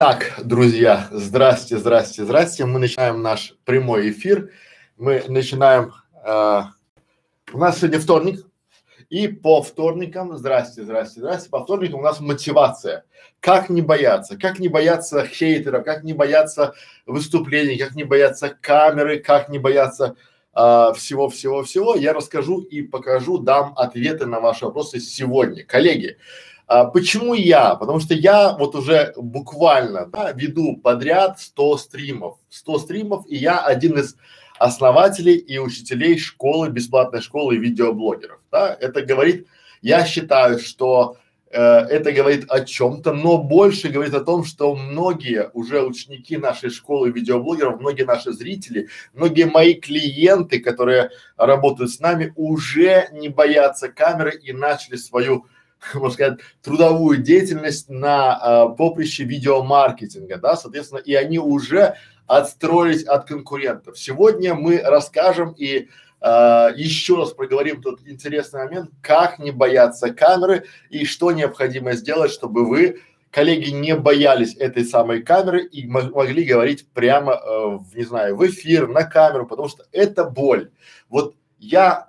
Так, друзья, здрасте. Мы начинаем наш прямой эфир. Мы начинаем, у нас сегодня вторник, и по вторникам, по вторникам у нас мотивация. Как не бояться хейтеров, как не бояться выступлений, как не бояться камеры, как не бояться всего-всего-всего. Я расскажу и покажу, дам ответы на ваши вопросы сегодня. Коллеги. Почему я? Потому что я вот уже буквально веду подряд 100 стримов, и я один из основателей и учителей школы, бесплатной школы видеоблогеров, да. Это говорит, я считаю, что это говорит о чем-то, но больше говорит о том, что многие уже ученики нашей школы видеоблогеров, многие наши зрители, многие мои клиенты, которые работают с нами, уже не боятся камеры и начали свою, можно сказать, трудовую деятельность на поприще видеомаркетинга, да, соответственно, и они уже отстроились от конкурентов. Сегодня мы расскажем и еще раз проговорим тот интересный момент, как не бояться камеры и что необходимо сделать, чтобы вы, коллеги, не боялись этой самой камеры и могли говорить прямо, не знаю, в эфир, на камеру, потому что это боль. Вот я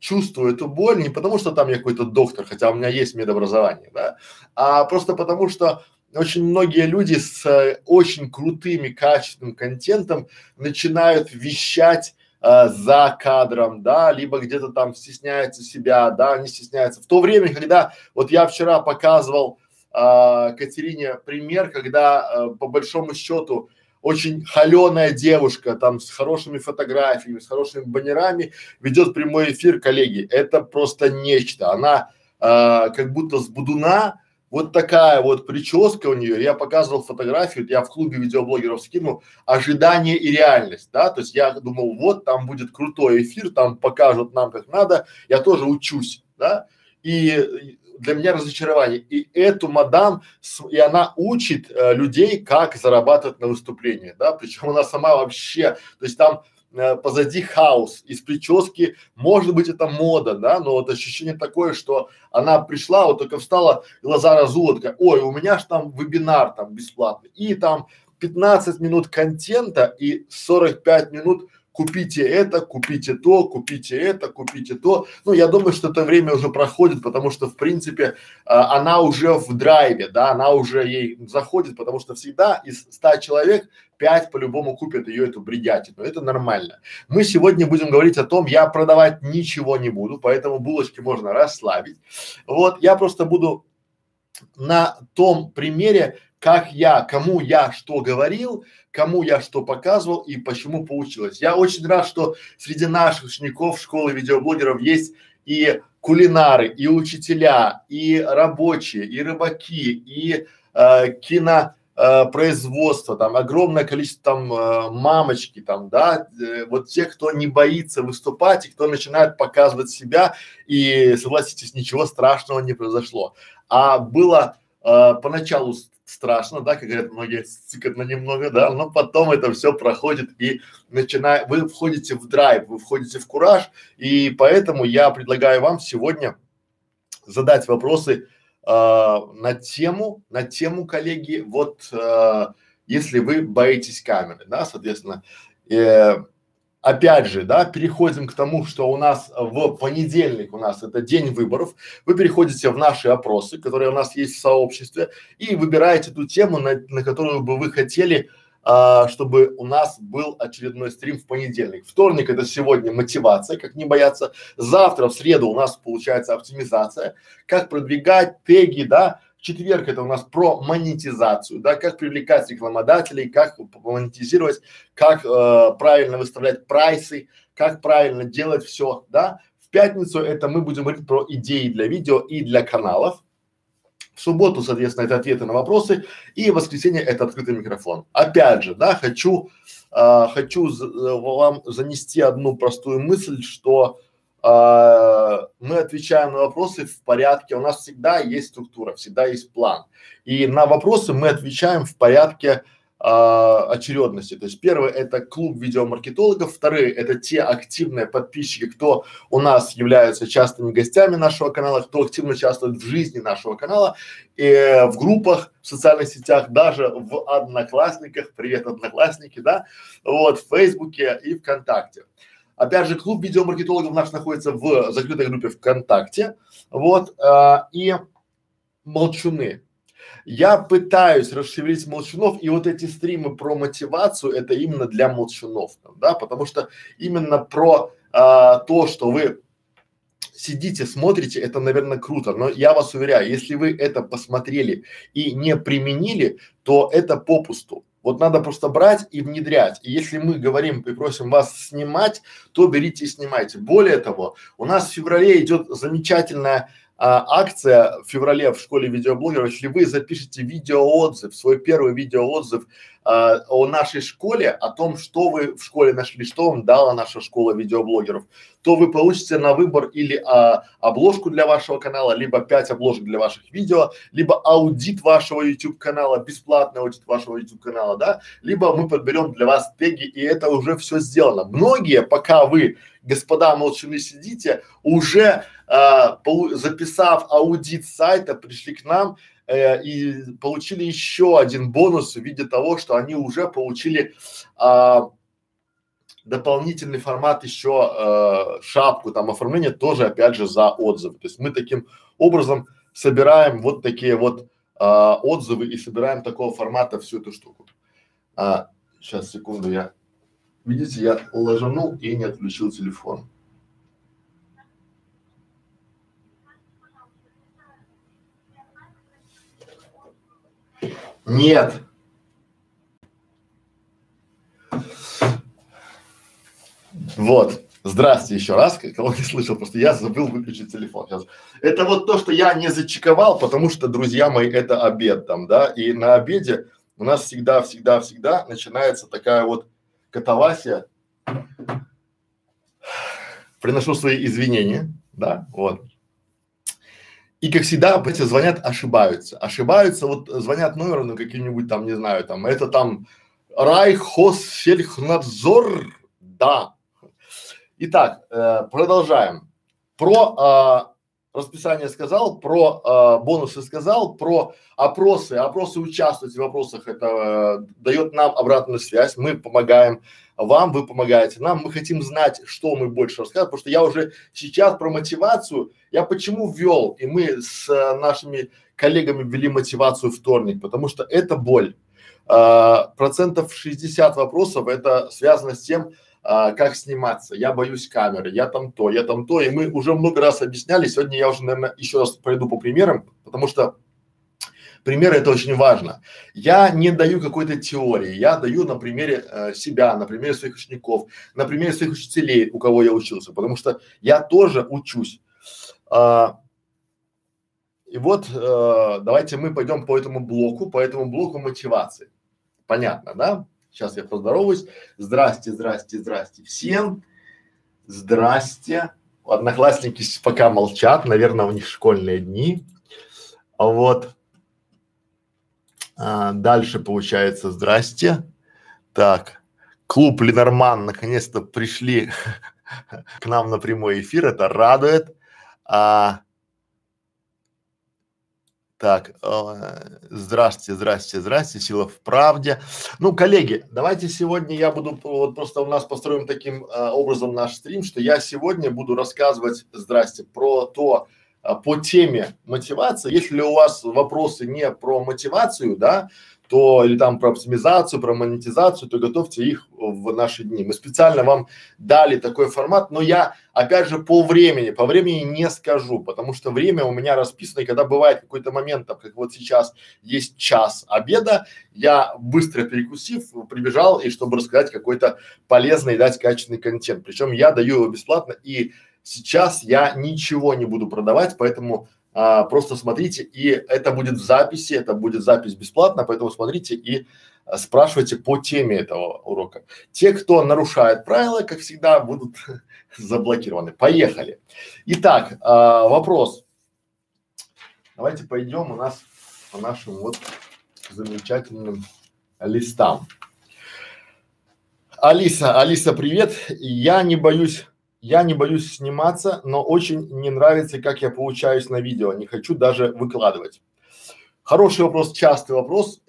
чувствую эту боль не потому, что там я какой-то доктор, хотя у меня есть медобразование, да, а просто потому, что очень многие люди с очень крутым и качественным контентом начинают вещать за кадром, да, либо где-то там стесняются себя, да, не стесняются. В то время, когда вот я вчера показывал Катерине пример, когда по большому счету очень холеная девушка, там, с хорошими фотографиями, с хорошими баннерами ведет прямой эфир, коллеги. Это просто нечто. Она как будто с будуна, вот такая вот прическа у нее. Я показывал фотографию, я в клубе видеоблогеров скинул, ожидание и реальность, да. То есть я думал, вот там будет крутой эфир, там покажут нам как надо, я тоже учусь, да. И для меня разочарование. И эту мадам, и она учит людей, как зарабатывать на выступлениях, да, причем она сама вообще, то есть там позади хаос, из прически, может быть, это мода, да, но вот ощущение такое, что она пришла, вот только встала, глаза разула, такая, ой, у меня ж там вебинар там бесплатный, и там 15 минут контента и 45 минут купите это, купите то, купите это, купите то. Ну, я думаю, что это время уже проходит, потому что, в принципе, она уже в драйве, да, она уже ей заходит, потому что всегда из 100 человек 5 по-любому купят ее эту бредятину. Это нормально. Мы сегодня будем говорить о том, я продавать ничего не буду, поэтому булочки можно расслабить. Вот, я просто буду на том примере, как я, кому я что говорил, кому я что показывал и почему получилось. Я очень рад, что среди наших учеников школы видеоблогеров есть и кулинары, и учителя, и рабочие, и рыбаки, и кинопроизводство, там огромное количество там мамочки, там, да, вот те, кто не боится выступать и кто начинает показывать себя, и согласитесь, ничего страшного не произошло. А было поначалу страшно, да, как говорят многие, цикотно немного, да, но потом это все проходит и начинает, вы входите в драйв, вы входите в кураж, и поэтому я предлагаю вам сегодня задать вопросы на тему, коллеги, вот если вы боитесь камеры, да, соответственно, опять же, да, переходим к тому, что у нас в понедельник, у нас это день выборов, вы переходите в наши опросы, которые у нас есть в сообществе, и выбираете ту тему, на которую бы вы хотели, чтобы у нас был очередной стрим в понедельник. Вторник – это сегодня мотивация, как не бояться. Завтра, в среду, у нас получается оптимизация, как продвигать теги, да. Четверг – это у нас про монетизацию, да, как привлекать рекламодателей, как монетизировать, как правильно выставлять прайсы, как правильно делать все, да. В пятницу это мы будем говорить про идеи для видео и для каналов. В субботу, соответственно, это ответы на вопросы, и в воскресенье это открытый микрофон. Опять же, да, хочу вам занести одну простую мысль, что мы отвечаем на вопросы в порядке, у нас всегда есть структура, всегда есть план, и на вопросы мы отвечаем в порядке очередности. То есть первое — это клуб видеомаркетологов, второе — это те активные подписчики, кто у нас являются частыми гостями нашего канала, кто активно участвует в жизни нашего канала, и в группах, в социальных сетях, даже в Одноклассниках, привет, Одноклассники, да, вот, в Фейсбуке и ВКонтакте. Опять же, клуб видеомаркетологов наш находится в закрытой группе ВКонтакте, вот, и молчуны. Я пытаюсь расшевелить молчунов, и вот эти стримы про мотивацию — это именно для молчунов, да, потому что именно про то, что вы сидите, смотрите, это, наверное, круто, но я вас уверяю, если вы это посмотрели и не применили, то это попусту. Вот надо просто брать и внедрять. И если мы говорим и просим вас снимать, то берите и снимайте. Более того, у нас в феврале идет замечательная акция в феврале в школе видеоблогеров. Если вы запишите видеоотзыв, свой первый видеоотзыв о нашей школе, о том, что вы в школе нашли, что вам дала наша школа видеоблогеров, то вы получите на выбор или обложку для вашего канала, либо 5 обложек для ваших видео, либо аудит вашего YouTube канала, бесплатный аудит вашего YouTube канала, да, либо мы подберем для вас теги, и это уже все сделано. Многие, пока вы, господа молчуны, сидите, уже записав аудит сайта, пришли к нам и получили еще один бонус в виде того, что они уже получили дополнительный формат, еще шапку, там оформление тоже, опять же, за отзывы. То есть мы таким образом собираем вот такие вот отзывы и собираем такого формата всю эту штуку. Сейчас, секунду, я, видите, я ложанул и не отключил телефон. Нет. Вот. Здравствуйте еще раз, кого не слышал, просто я забыл выключить телефон. Сейчас. Это вот то, что я не зачековал, потому что, друзья мои, это обед там, да, и на обеде у нас всегда начинается такая вот катавасия. Приношу свои извинения, да, вот. И, как всегда, эти звонят, ошибаются, вот звонят номером, ну, каким-нибудь там, не знаю, там, это там райхозсельхнадзор, да. Итак, продолжаем. Про расписание сказал, про бонусы сказал, про опросы. Опросы, участвуйте в опросах, это дает нам обратную связь, мы помогаем вам, вы помогаете нам, мы хотим знать, что мы больше рассказываем, потому что я уже сейчас про мотивацию, я почему ввел, и мы с нашими коллегами ввели мотивацию вторник, потому что это боль. Процентов 60 вопросов это связано с тем, как сниматься, я боюсь камеры, я там то, и мы уже много раз объясняли, сегодня я уже, наверное, еще раз пройду по примерам, потому что примеры это очень важно. Я не даю какой-то теории, я даю на примере себя, на примере своих учеников, на примере своих учителей, у кого я учился, потому что я тоже учусь. И вот давайте мы пойдем по этому блоку мотивации. Понятно, да? Сейчас я поздороваюсь. Здрасте всем. Здрасте. Одноклассники пока молчат, наверное, у них школьные дни. Вот. Дальше получается здрасте. Так. Клуб Ленорман наконец-то пришли к нам на прямой эфир. Это радует. Так, здрасте, сила в правде. Ну, коллеги, давайте сегодня я буду, вот просто у нас построим таким образом наш стрим, что я сегодня буду рассказывать, про то, по теме мотивации. Если у вас вопросы не про мотивацию, да, то или там про оптимизацию, про монетизацию, то готовьте их в наши дни. Мы специально вам дали такой формат, но я, опять же, по времени не скажу, потому что время у меня расписано, и когда бывает какой-то момент, там, как вот сейчас есть час обеда, я быстро перекусив, прибежал, и чтобы рассказать какой-то полезный, дать качественный контент. Причем я даю его бесплатно, и сейчас я ничего не буду продавать, поэтому просто смотрите, и это будет в записи, это будет запись бесплатно, поэтому смотрите и спрашивайте по теме этого урока. Те, кто нарушает правила, как всегда, будут заблокированы. Поехали. Итак, вопрос. Давайте пойдем у нас по нашим вот замечательным листам. Алиса, привет. Я не боюсь сниматься, но очень не нравится, как я получаюсь на видео. Не хочу даже выкладывать. Хороший вопрос, частый вопрос.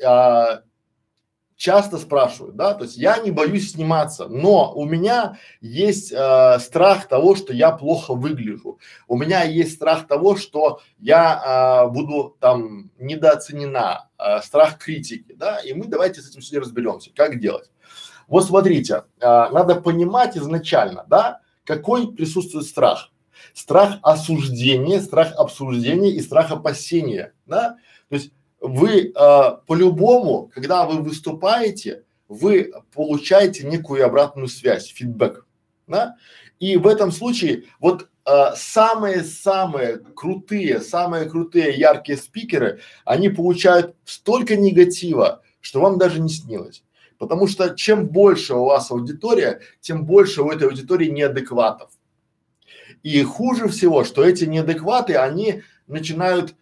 Часто спрашивают, да, то есть я не боюсь сниматься, но у меня есть страх того, что я плохо выгляжу. У меня есть страх того, что я буду там недооценена, страх критики, да, и мы давайте с этим сегодня разберемся, как делать. Вот смотрите, надо понимать изначально, да, какой присутствует страх. Страх осуждения, страх обсуждения и страх опасения, да, то есть вы по-любому, когда вы выступаете, вы получаете некую обратную связь, фидбэк, да? И в этом случае вот самые крутые, яркие спикеры, они получают столько негатива, что вам даже не снилось. Потому что чем больше у вас аудитория, тем больше у этой аудитории неадекватов. И хуже всего, что эти неадекваты, они начинают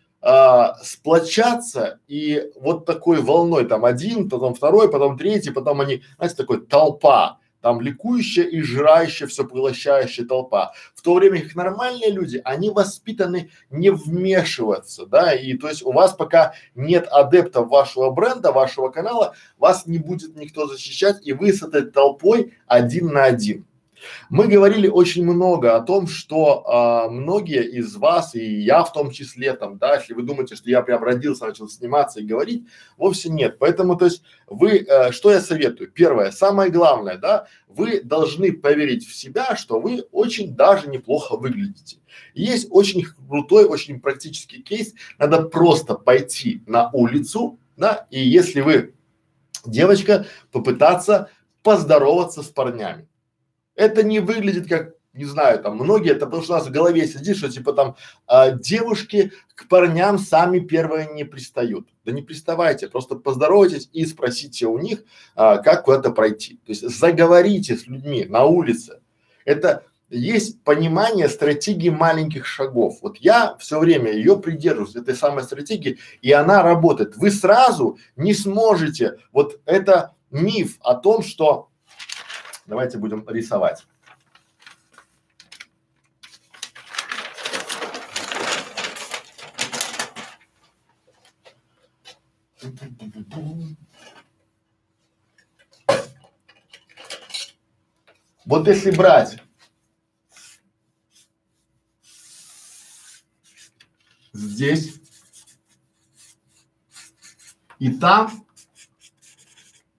сплочаться и вот такой волной, там один, потом второй, потом третий, потом они, знаете, такой толпа, там ликующая и жирающая, все поглощающая толпа. В то время как нормальные люди, они воспитаны не вмешиваться, да, и то есть у вас пока нет адептов вашего бренда, вашего канала, вас не будет никто защищать, и вы с этой толпой один на один. Мы говорили очень много о том, что многие из вас, и я в том числе, там, да, если вы думаете, что я прям родился, начал сниматься и говорить, вовсе нет. Поэтому, то есть, вы, что я советую? Первое, самое главное, да, вы должны поверить в себя, что вы очень даже неплохо выглядите. Есть очень крутой, очень практический кейс, надо просто пойти на улицу, да, и если вы девочка, попытаться поздороваться с парнями. Это не выглядит как, не знаю, там многие, это потому что у нас в голове сидит, что типа там девушки к парням сами первые не пристают. Да не приставайте, просто поздоровайтесь и спросите у них, как куда-то пройти. То есть заговорите с людьми на улице. Это есть понимание стратегии маленьких шагов. Вот я все время ее придерживаюсь, этой самой стратегии, и она работает. Вы сразу не сможете, вот это миф о том, что… Давайте будем рисовать. Вот если брать здесь и там,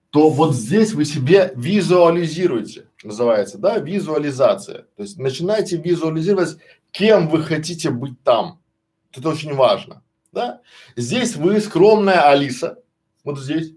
то вот здесь вы себе визуализируете, называется, да, визуализация. То есть начинайте визуализировать, кем вы хотите быть там. Это очень важно, да. Здесь вы скромная Алиса, вот здесь,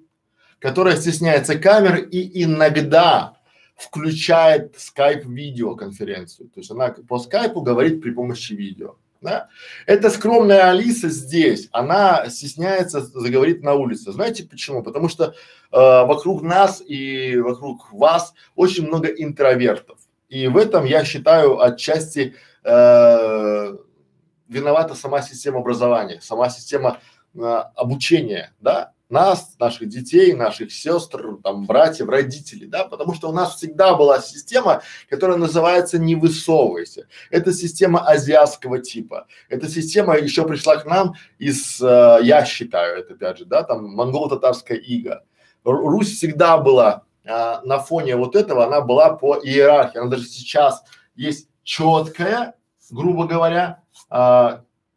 которая стесняется камер и иногда включает скайп-видеоконференцию. То есть она по скайпу говорит при помощи видео. Да? Эта скромная Алиса здесь, она стесняется заговорить на улице. Знаете почему? Потому что вокруг нас и вокруг вас очень много интровертов. И в этом, я считаю, отчасти виновата сама система образования, сама система обучения, да? Нас, наших детей, наших сестр, там, братьев, родителей, да, потому что у нас всегда была система, которая называется «не высовывайся». Это система азиатского типа. Эта система еще пришла к нам из, я считаю, это опять же, да, там, монголо-татарская ига. Русь всегда была на фоне вот этого, она была по иерархии, она даже сейчас есть четкая, грубо говоря,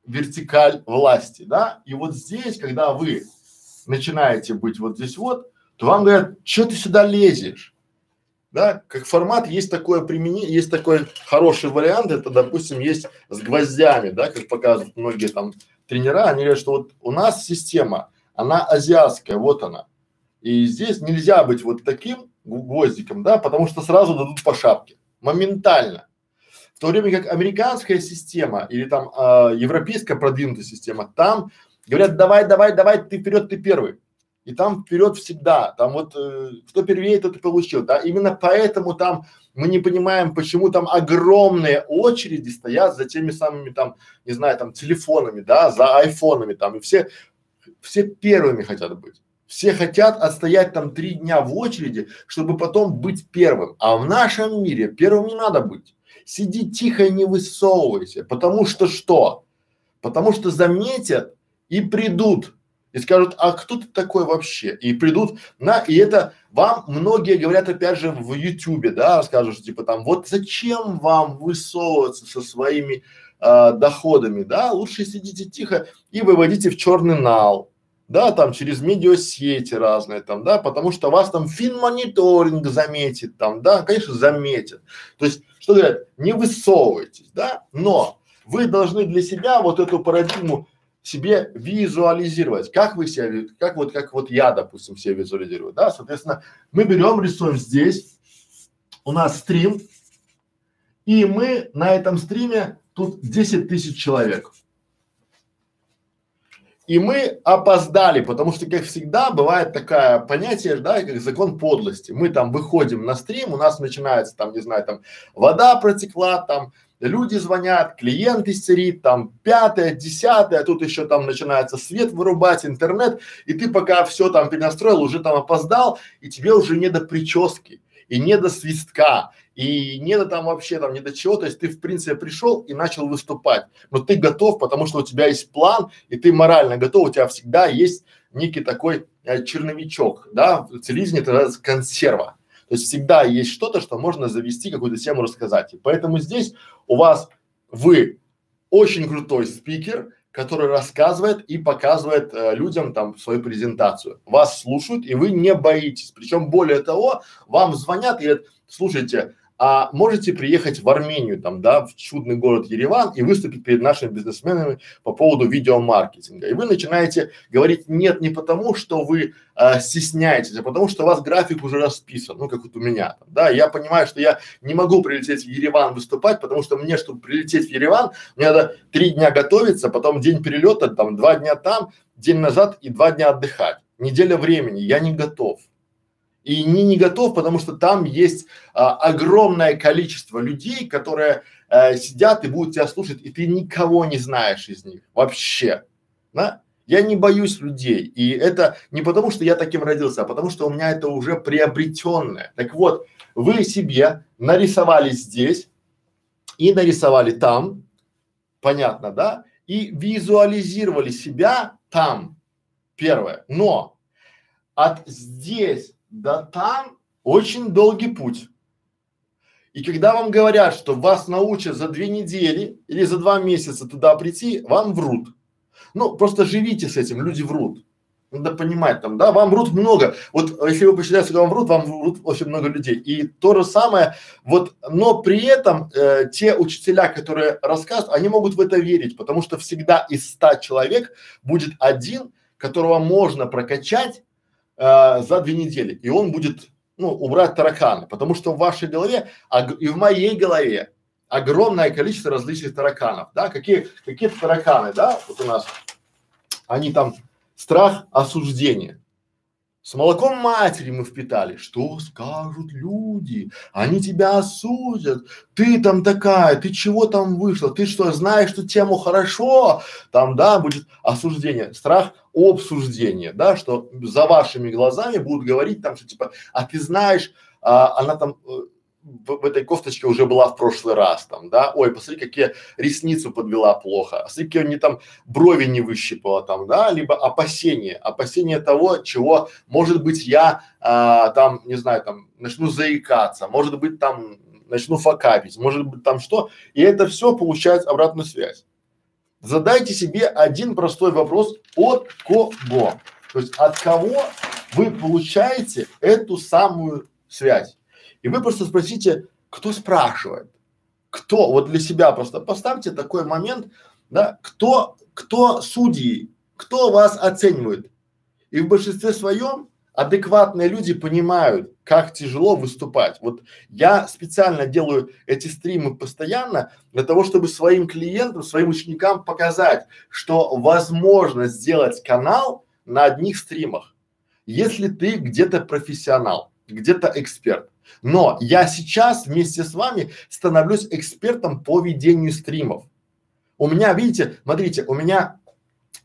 вертикаль власти, да, и вот здесь, когда вы начинаете быть вот здесь вот, то вам говорят, что ты сюда лезешь, да, как формат есть такое применение, есть такой хороший вариант, это, допустим, есть с гвоздями, да, как показывают многие там тренера, они говорят, что вот у нас система, она азиатская, вот она, и здесь нельзя быть вот таким гвоздиком, да, потому что сразу дадут по шапке, моментально. В то время как американская система или там европейская продвинутая система, там говорят, давай, ты вперед, ты первый. И там вперед всегда. Там вот кто первее, тот и получил. Да? Именно поэтому там мы не понимаем, почему там огромные очереди стоят за теми самыми там, не знаю, там телефонами, да, за айфонами там. И все первыми хотят быть. Все хотят отстоять там 3 дня в очереди, чтобы потом быть первым. А в нашем мире первым не надо быть. Сиди тихо и не высовывайся, потому что что? Потому что заметят и придут. И скажут, а кто ты такой вообще? И придут на, и это вам многие говорят опять же в Ютубе, да, скажут, типа там, вот зачем вам высовываться со своими доходами, да, лучше сидите тихо и выводите в черный нал, да, там через медиасети разные там, да, потому что вас там финмониторинг заметит там, да, конечно заметит. То есть, что говорят, не высовывайтесь, да, но вы должны для себя вот эту парадигму себе визуализировать, как вы себя, как вот я, допустим, себе визуализирую, да, соответственно, мы берем, рисуем здесь, у нас стрим, и мы на этом стриме, тут 10 тысяч человек, и мы опоздали, потому что, как всегда, бывает такое понятие, да, как закон подлости, мы там выходим на стрим, у нас начинается там, не знаю, там, вода протекла, там, люди звонят, клиент истерит, там, 5-е, 10-е, а тут еще там начинается свет вырубать, интернет, и ты пока все там перенастроил, уже там опоздал, и тебе уже не до прически, и не до свистка, и не до там вообще там, не до чего, то есть ты в принципе пришел и начал выступать, но ты готов, потому что у тебя есть план, и ты морально готов, у тебя всегда есть некий такой черновичок, да, целизни тогда консерва. То есть всегда есть что-то, что можно завести, какую-то тему рассказать. И поэтому здесь у вас, вы очень крутой спикер, который рассказывает и показывает людям там свою презентацию. Вас слушают и вы не боитесь. Причем более того, вам звонят и говорят, слушайте, а можете приехать в Армению там, да, в чудный город Ереван и выступить перед нашими бизнесменами по поводу видеомаркетинга. И вы начинаете говорить нет не потому, что вы стесняетесь, а потому что у вас график уже расписан, ну как вот у меня, да, я понимаю, что я не могу прилететь в Ереван выступать, потому что мне, чтобы прилететь в Ереван, мне надо 3 дня готовиться, потом день перелета, там 2 дня там, день назад и 2 дня отдыхать, неделя времени, я не готов. И не готов, потому что там есть огромное количество людей, которые сидят и будут тебя слушать, и ты никого не знаешь из них вообще, да? Я не боюсь людей, и это не потому, что я таким родился, а потому, что у меня это уже приобретенное. Так вот, вы себе нарисовали здесь и нарисовали там, понятно, да? И визуализировали себя там, первое, но от здесь да там очень долгий путь. И когда вам говорят, что вас научат за 2 недели или за 2 месяца туда прийти, вам врут. Ну, просто живите с этим, люди врут. Надо понимать там, да, вам врут много. Вот если вы посчитаете, что вам врут очень много людей. И то же самое, вот, но при этом те учителя, которые рассказывают, они могут в это верить, потому что всегда из 100 человек будет один, которого можно прокачать, за 2 недели, и он будет, ну, убрать тараканы, потому что в вашей голове и в моей голове огромное количество различных тараканов, да, какие-то тараканы, да, вот у нас, они там страх осуждения. С молоком матери мы впитали, что скажут люди, они тебя осудят, ты там такая, ты чего там вышла, ты что, знаешь эту тему хорошо, там, да, будет осуждение, страх обсуждения, да, что за вашими глазами будут говорить там, что типа, а ты знаешь, она там в этой кофточке уже была в прошлый раз там, да, ой, посмотри, как я ресницу подвела плохо, посмотри, как я мне там брови не выщипала там, да, либо опасение того, чего, может быть, я там, не знаю, там, начну заикаться, может быть, там, начну факапить, может быть, там что, и это все получает обратную связь. Задайте себе один простой вопрос, от кого, то есть от кого вы получаете эту самую связь. И вы просто спросите, кто спрашивает, кто, вот для себя просто поставьте такой момент, да, кто судьи, кто вас оценивает. И в большинстве своем адекватные люди понимают, как тяжело выступать. Вот я специально делаю эти стримы постоянно для того, чтобы своим клиентам, своим ученикам показать, что возможно сделать канал на одних стримах, если ты где-то профессионал, где-то эксперт. Но я сейчас вместе с вами становлюсь экспертом по ведению стримов. У меня, видите, смотрите, у меня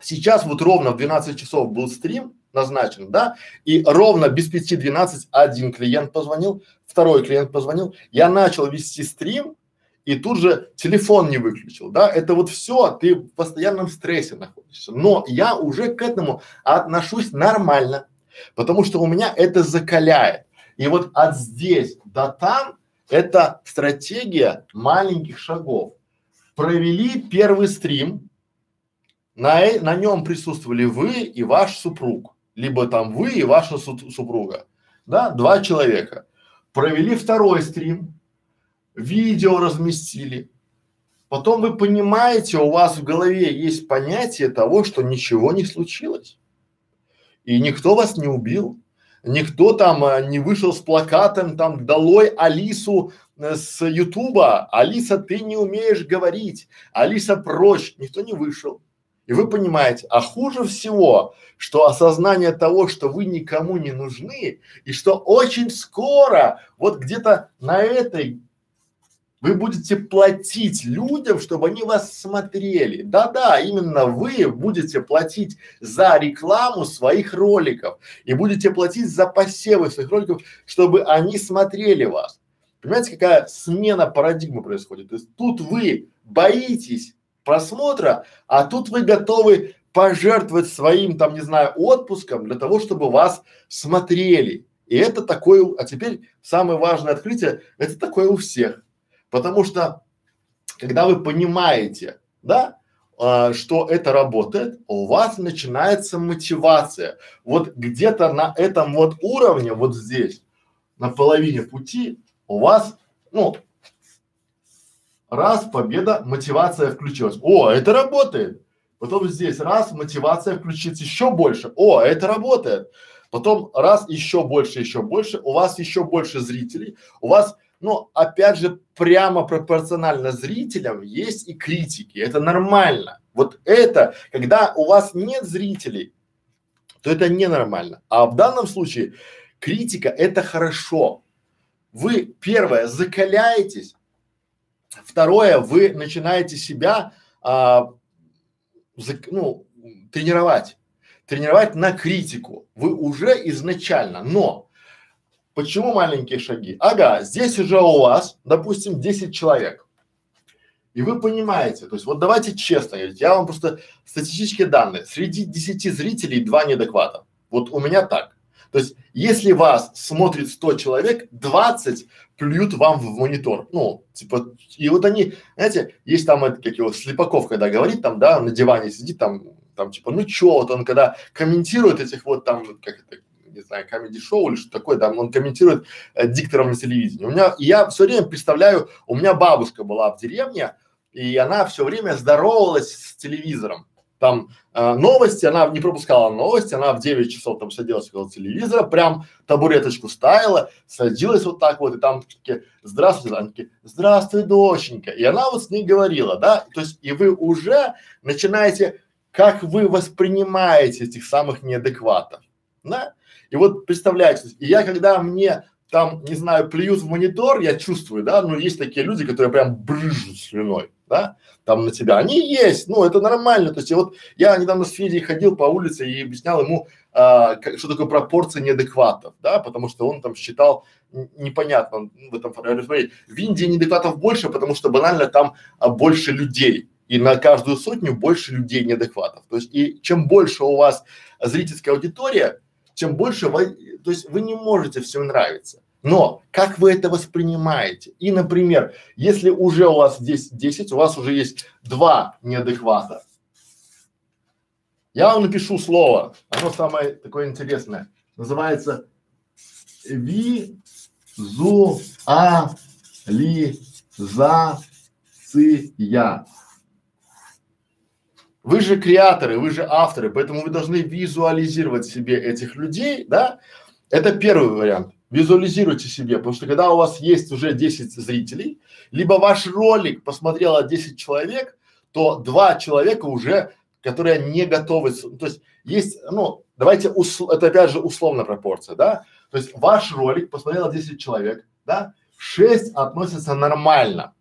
сейчас вот ровно в 12 часов был стрим назначено, да, и ровно без 5:12 один клиент позвонил, второй клиент позвонил, я начал вести стрим и тут же телефон не выключил, да, это вот все, ты в постоянном стрессе находишься, но я уже к этому отношусь нормально, потому что у меня это закаляет, и вот от здесь до там это стратегия маленьких шагов. Провели первый стрим, на нем присутствовали вы и ваш супруг, либо там вы и ваша супруга, да, два человека. Провели второй стрим, видео разместили, потом вы понимаете, у вас в голове есть понятие того, что ничего не случилось, и никто вас не убил, никто там не вышел с плакатом там «Долой Алису» с Ютуба, «Алиса, ты не умеешь говорить», «Алиса, прочь», никто не вышел. И вы понимаете, а хуже всего, что осознание того, что вы никому не нужны, и что очень скоро, вот где-то на этой, вы будете платить людям, чтобы они вас смотрели. Да-да, именно вы будете платить за рекламу своих роликов и будете платить за посевы своих роликов, чтобы они смотрели вас. Понимаете, какая смена парадигмы происходит? То есть тут вы боитесь просмотра, а тут вы готовы пожертвовать своим там, не знаю, отпуском для того, чтобы вас смотрели. И это такое, а теперь самое важное открытие, это такое у всех. Потому что, когда вы понимаете, да, что это работает, у вас начинается мотивация. Вот где-то на этом вот уровне, вот здесь, на половине пути, у вас, ну, раз, победа, мотивация включилась. О, это работает. Потом здесь раз, мотивация включится еще больше. О, это работает. Потом раз, еще больше, у вас еще больше зрителей, у вас, ну, опять же, прямо пропорционально зрителям есть и критики. Это нормально. Вот это, когда у вас нет зрителей, то это ненормально. А в данном случае критика – это хорошо. Вы, первое, закаляетесь. Второе, вы начинаете себя тренировать на критику. Вы уже изначально, но почему маленькие шаги? Ага, здесь уже у вас, допустим, 10 человек, и вы понимаете, то есть вот давайте честно говорить, я вам просто статистические данные, среди 10 зрителей 2 неадеквата, вот у меня так. То есть, если вас смотрит 100 человек, 20 плюют вам в монитор, ну, типа, и вот они, знаете, есть там, как его, Слепаков, когда говорит там, да, на диване сидит там, типа, ну чё, вот он когда комментирует этих вот там, как это, не знаю, комеди-шоу или что такое, там, он комментирует диктором на телевидении. У меня, я все время представляю, у меня бабушка была в деревне, и она все время здоровалась с телевизором. Там новости, она не пропускала новости, она в 9 часов там садилась около телевизора, прям табуреточку ставила, садилась вот так вот, и там такие: «Здравствуйте», она такие: «Здравствуй, доченька», и она вот с ней говорила, да, то есть и вы уже начинаете, как вы воспринимаете этих самых неадекватов, да, и вот представляете, и я, когда мне там, не знаю, плюют в монитор, я чувствую, да, ну есть такие люди, которые прям брызжут слюной, да, там на тебя, они есть, ну это нормально, то есть вот я недавно с Федей ходил по улице и объяснял ему, что такое пропорция неадекватов, да, потому что он там считал непонятно, в этом смотри, в Индии неадекватов больше, потому что банально там больше людей, и на каждую сотню больше людей неадекватов, то есть и чем больше у вас зрительская аудитория, чем больше вы, то есть вы не можете всем нравиться. Но как вы это воспринимаете? И, например, если уже у вас здесь 10, у вас уже есть 2 неадеквата. Я вам напишу слово, оно самое такое интересное, называется визуализация. Вы же креаторы, вы же авторы, поэтому вы должны визуализировать себе этих людей, да? Это первый вариант. Визуализируйте себе, потому что когда у вас есть уже 10 зрителей, либо ваш ролик посмотрело 10 человек, то 2 человека уже, которые не готовы, то есть есть, ну, давайте, это опять же условная пропорция, да? То есть ваш ролик посмотрело 10 человек, да? 6 относятся нормально,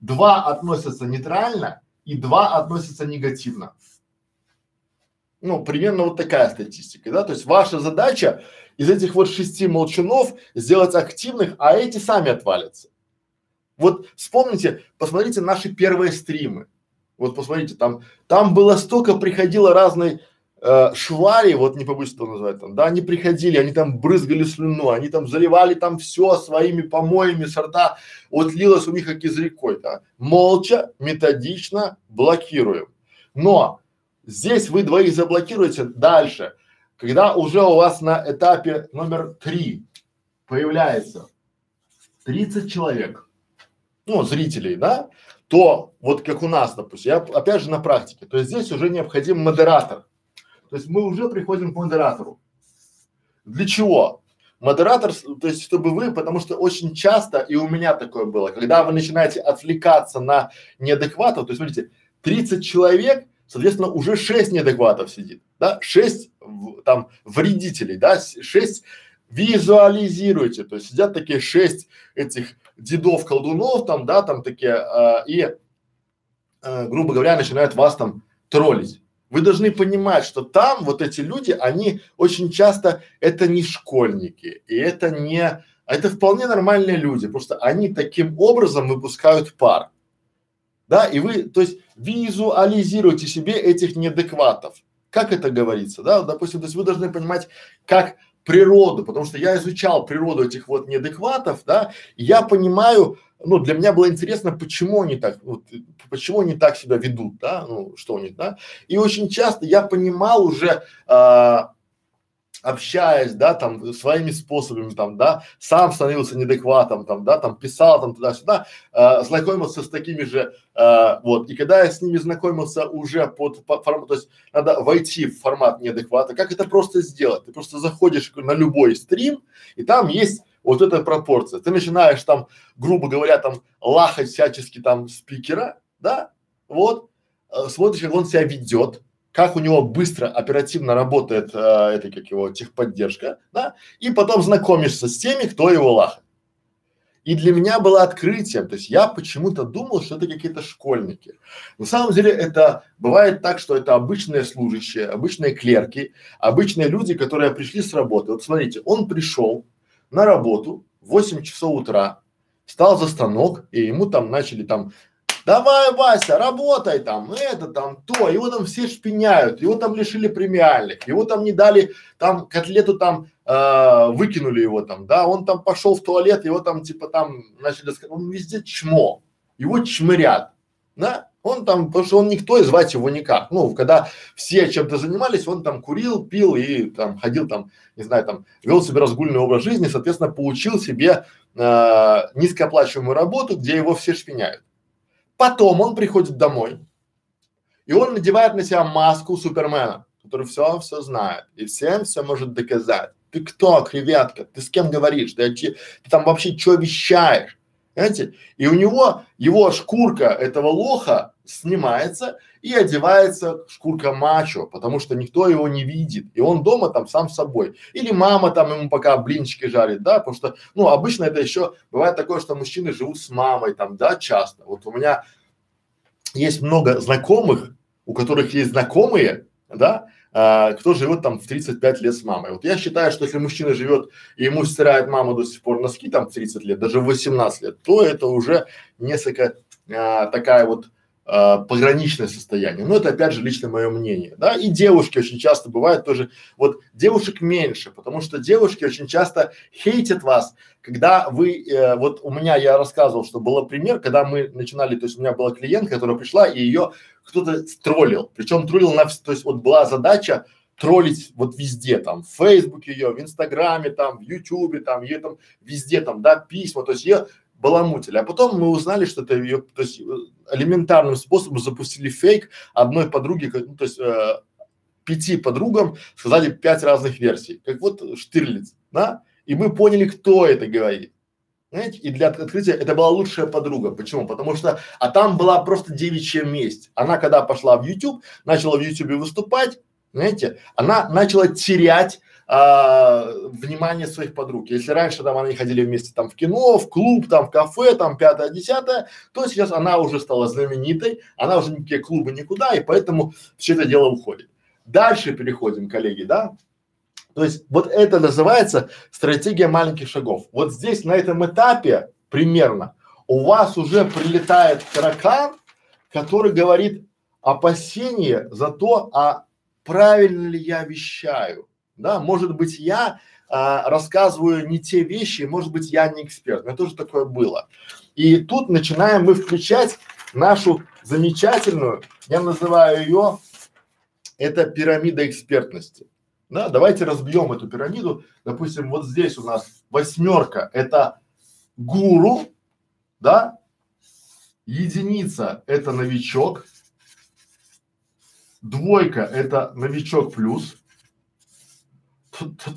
2 относятся нейтрально, и 2 относятся негативно. Ну, примерно вот такая статистика, да, то есть ваша задача из этих вот 6 молчунов сделать активных, а эти сами отвалятся. Вот вспомните, посмотрите наши первые стримы, вот посмотрите, там было столько, приходило разной швари, вот не побоюсь этого назвать там, да, они приходили, они там брызгали слюну, они там заливали там все своими помоями с рта, вот лилось у них как из рекой, да, молча, методично блокируем, но здесь вы двоих заблокируете дальше, когда уже у вас на этапе номер 3 появляется 30 человек, ну, зрителей, да, то вот как у нас, допустим, я опять же на практике, то есть здесь уже необходим модератор, то есть мы уже приходим к модератору. Для чего? Модератор, то есть чтобы вы, потому что очень часто, и у меня такое было, когда вы начинаете отвлекаться на неадекватов, то есть смотрите, 30 человек, соответственно, уже 6 неадекватов сидит, да, 6 там вредителей, да, 6 визуализируйте, то есть сидят такие 6 этих дедов-колдунов там, да, там такие, грубо говоря, начинают вас там троллить. Вы должны понимать, что там вот эти люди, они очень часто это не школьники, и это не, это вполне нормальные люди, потому что они таким образом выпускают пар. Да, и вы, то есть визуализируйте себе этих неадекватов. Как это говорится, да, допустим, то есть вы должны понимать, как природу, потому что я изучал природу этих вот неадекватов, да, и я понимаю, ну, для меня было интересно, почему они так, вот, почему они так себя ведут, да, ну, что у них, да, и очень часто я понимал уже, общаясь, да, там, своими способами, там, да, сам становился неадекватом, там, да, там, писал, там, туда-сюда, знакомился с такими же, вот, и когда я с ними знакомился уже то есть надо войти в формат неадеквата, как это просто сделать? Ты просто заходишь на любой стрим, и там есть вот эта пропорция, ты начинаешь там, грубо говоря, там, лахать всячески там спикера, да, вот, смотришь, как он себя ведет, как у него быстро, оперативно работает это как его техподдержка, да, и потом знакомишься с теми, кто его лахает. И для меня было открытием, то есть я почему-то думал, что это какие-то школьники. На самом деле это бывает так, что это обычные служащие, обычные клерки, обычные люди, которые пришли с работы. Вот смотрите, он пришел на работу в 8 часов утра, встал за станок, и ему там начали там: давай, Вася, работай там, это там, то, его там все шпиняют, его там лишили премиальных, его там не дали, там котлету там выкинули его там, да, он там пошел в туалет, его там типа там начали, он везде чмо, его чмырят, да, он там, потому что он никто и звать его никак, ну, когда все чем-то занимались, он там курил, пил и там ходил там, не знаю, там, вел себе разгульный образ жизни, соответственно, получил себе низкооплачиваемую работу, где его все шпиняют. Потом он приходит домой, и он надевает на себя маску Супермена, который все знает и всем все может доказать. Ты кто, креветка? Ты с кем говоришь? Ты там вообще что вещаешь? Понимаете? И у него, его шкурка этого лоха снимается и одевается шкурка мачо, потому что никто его не видит, и он дома там сам с собой. Или мама там ему пока блинчики жарит, да, потому что, ну, обычно это еще бывает такое, что мужчины живут с мамой там, да, часто. Вот у меня есть много знакомых, у которых есть знакомые, да, кто живет там в 35 лет с мамой. Вот я считаю, что если мужчина живет и ему стирает мама до сих пор носки там в 30 лет, даже в 18 лет, то это уже несколько такая вот пограничное состояние. Но это опять же лично мое мнение, да. И девушки очень часто бывают тоже, вот девушек меньше, потому что девушки очень часто хейтят вас, когда вы, вот у меня, я рассказывал, что был пример, когда мы начинали, то есть у меня была клиентка, которая пришла, и ее кто-то троллил, причем троллил на, то есть вот была задача троллить вот везде там, в Фейсбуке ее, в Инстаграме там, в Ютубе там, ее там везде там, да, письма, то есть ее баламутили. А потом мы узнали, что это ее, то есть элементарным способом запустили фейк одной подруге, ну, то есть 5 подругам сказали 5 разных версий, как вот Штирлиц, да, и мы поняли, кто это говорит. Знаете, и для открытия это была лучшая подруга. Почему? Потому что, а там была просто девичья месть. Она когда пошла в YouTube, начала в YouTube выступать, знаете, она начала терять внимание своих подруг. Если раньше там они ходили вместе там в кино, в клуб, там в кафе, там 5-10, то сейчас она уже стала знаменитой, она уже никакие клубы никуда, и поэтому все это дело уходит. Дальше переходим, коллеги, да? То есть вот это называется стратегия маленьких шагов. Вот здесь на этом этапе примерно у вас уже прилетает таракан, который говорит опасение за то, а правильно ли я вещаю, да? Может быть, я рассказываю не те вещи, может быть, я не эксперт. У меня тоже такое было. И тут начинаем мы включать нашу замечательную, я называю ее, это пирамида экспертности. Да, давайте разбьем эту пирамиду. Допустим, вот здесь у нас восьмерка – это гуру, да, единица – это новичок, двойка – это новичок плюс,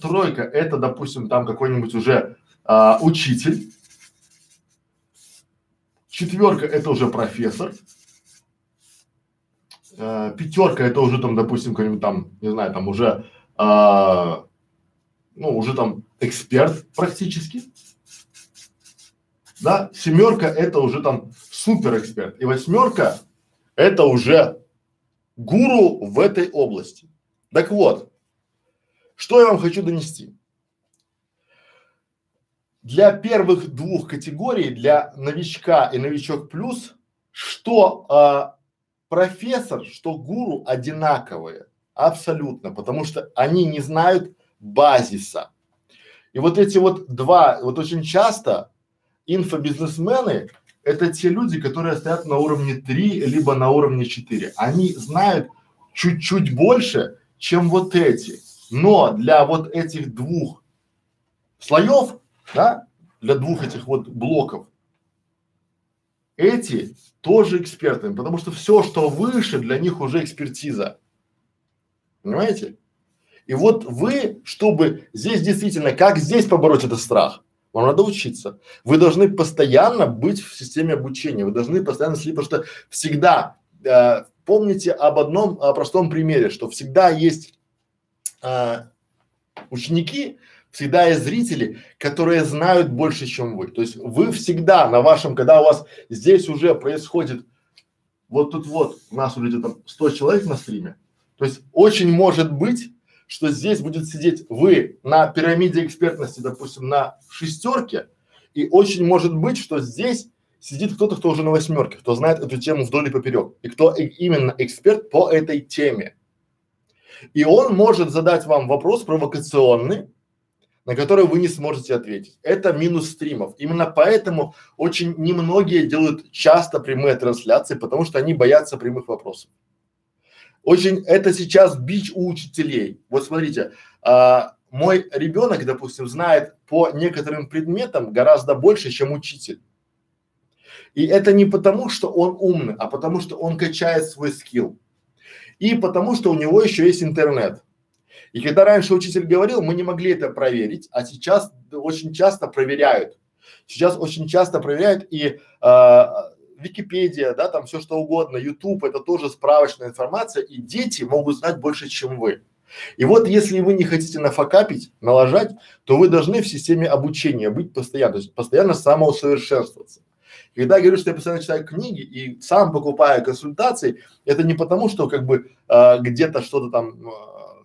тройка – это, допустим, там какой-нибудь уже учитель, четверка – это уже профессор, пятерка – это уже там, допустим, какой-нибудь там, не знаю, там уже… ну, уже там эксперт практически, да, семерка – это уже там суперэксперт, и восьмерка – это уже гуру в этой области. Так вот, что я вам хочу донести. Для первых двух категорий, для новичка и новичок плюс, что профессор, что гуру одинаковые. Абсолютно, потому что они не знают базиса. И вот эти вот два, вот очень часто инфобизнесмены – это те люди, которые стоят на уровне 3, либо на уровне 4. Они знают чуть-чуть больше, чем вот эти. Но для вот этих двух слоев, да, для двух этих вот блоков, эти тоже эксперты, потому что все, что выше, для них уже экспертиза. Понимаете? И вот вы, чтобы здесь действительно, как здесь побороть этот страх, вам надо учиться. Вы должны постоянно быть в системе обучения, вы должны постоянно следить, потому что всегда, помните об одном простом примере, что всегда есть ученики, всегда есть зрители, которые знают больше, чем вы. То есть вы всегда на вашем, когда у вас здесь уже происходит, вот тут вот у нас уже там 100 человек на стриме, то есть очень может быть, что здесь будет сидеть вы на пирамиде экспертности, допустим, на шестерке, и очень может быть, что здесь сидит кто-то, кто уже на восьмерке, кто знает эту тему вдоль и поперек, и кто именно эксперт по этой теме. И он может задать вам вопрос провокационный, на который вы не сможете ответить. Это минус стримов. Именно поэтому очень немногие делают часто прямые трансляции, потому что они боятся прямых вопросов. Очень это сейчас бич у учителей. Вот смотрите, мой ребенок, допустим, знает по некоторым предметам гораздо больше, чем учитель. И это не потому, что он умный, а потому, что он качает свой скилл. И потому, что у него еще есть интернет. И когда раньше учитель говорил, мы не могли это проверить, а сейчас очень часто проверяют. Сейчас очень часто проверяют и Википедия, да, там все что угодно, YouTube, это тоже справочная информация, и дети могут знать больше, чем вы. И вот если вы не хотите нафакапить, налажать, то вы должны в системе обучения быть постоянно, то есть постоянно самоусовершенствоваться. Когда я говорю, что я постоянно читаю книги и сам покупаю консультации, это не потому, что как бы где-то что-то там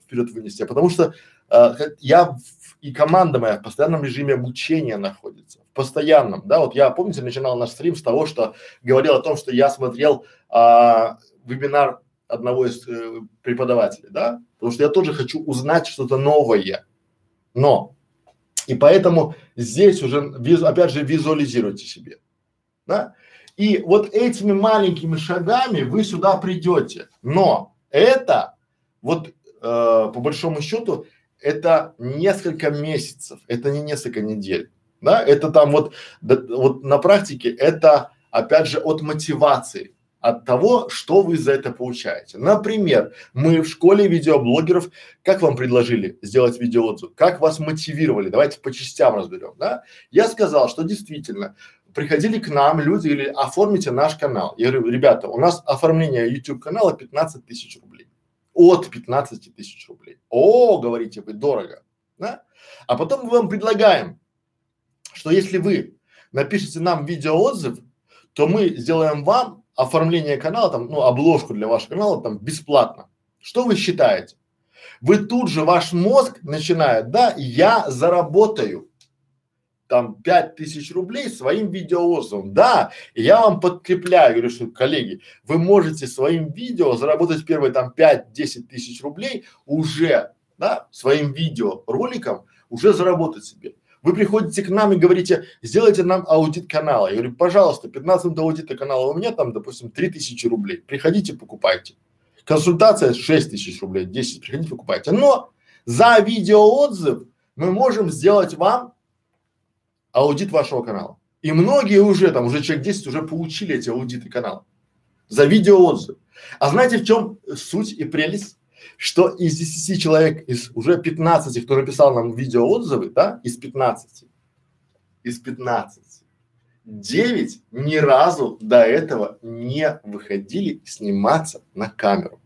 вперед вынести, а потому что я и команда моя в постоянном режиме обучения находится, в постоянном, да, вот я, помните, начинал наш стрим с того, что говорил о том, что я смотрел вебинар одного из преподавателей, да, потому что я тоже хочу узнать что-то новое, но, и поэтому здесь уже, опять же, визуализируйте себе, да, и вот этими маленькими шагами вы сюда придете, но это вот по большому счету это несколько месяцев, это не несколько недель, да, это там вот, да, вот на практике это опять же от мотивации, от того, что вы за это получаете. Например, мы в школе видеоблогеров, как вам предложили сделать видеоотзыв, как вас мотивировали, давайте по частям разберем, да. Я сказал, что действительно приходили к нам люди, говорили, оформите наш канал. Я говорю, ребята, у нас оформление YouTube канала 15 тысяч рублей. От 15 тысяч рублей. О, говорите вы, дорого, да? А потом мы вам предлагаем, что если вы напишите нам видеоотзыв, то мы сделаем вам оформление канала, там, ну, обложку для вашего канала там бесплатно. Что вы считаете? Вы тут же, ваш мозг начинает, да, я заработаю там 5000 рублей своим видеоотзывом, да, и я вам подкрепляю, говорю, что, коллеги, вы можете своим видео заработать первые там 5-10 тысяч рублей уже, да, своим видеороликом уже заработать себе. Вы приходите к нам и говорите, сделайте нам аудит канала. Я говорю, пожалуйста, 15 минут аудита канала у меня там, допустим, 3000 рублей. Приходите, покупайте. Консультация 6000 рублей, 10, приходите, покупайте. Но за видеоотзыв мы можем сделать вам аудит вашего канала. И многие уже, там, уже человек 10 уже получили эти аудиты канала. За видеоотзыв. А знаете, в чем суть и прелесть? Что из 10 человек, из уже 15, кто написал нам видеоотзывы, да, из 15, 9 ни разу до этого не выходили сниматься на камеру.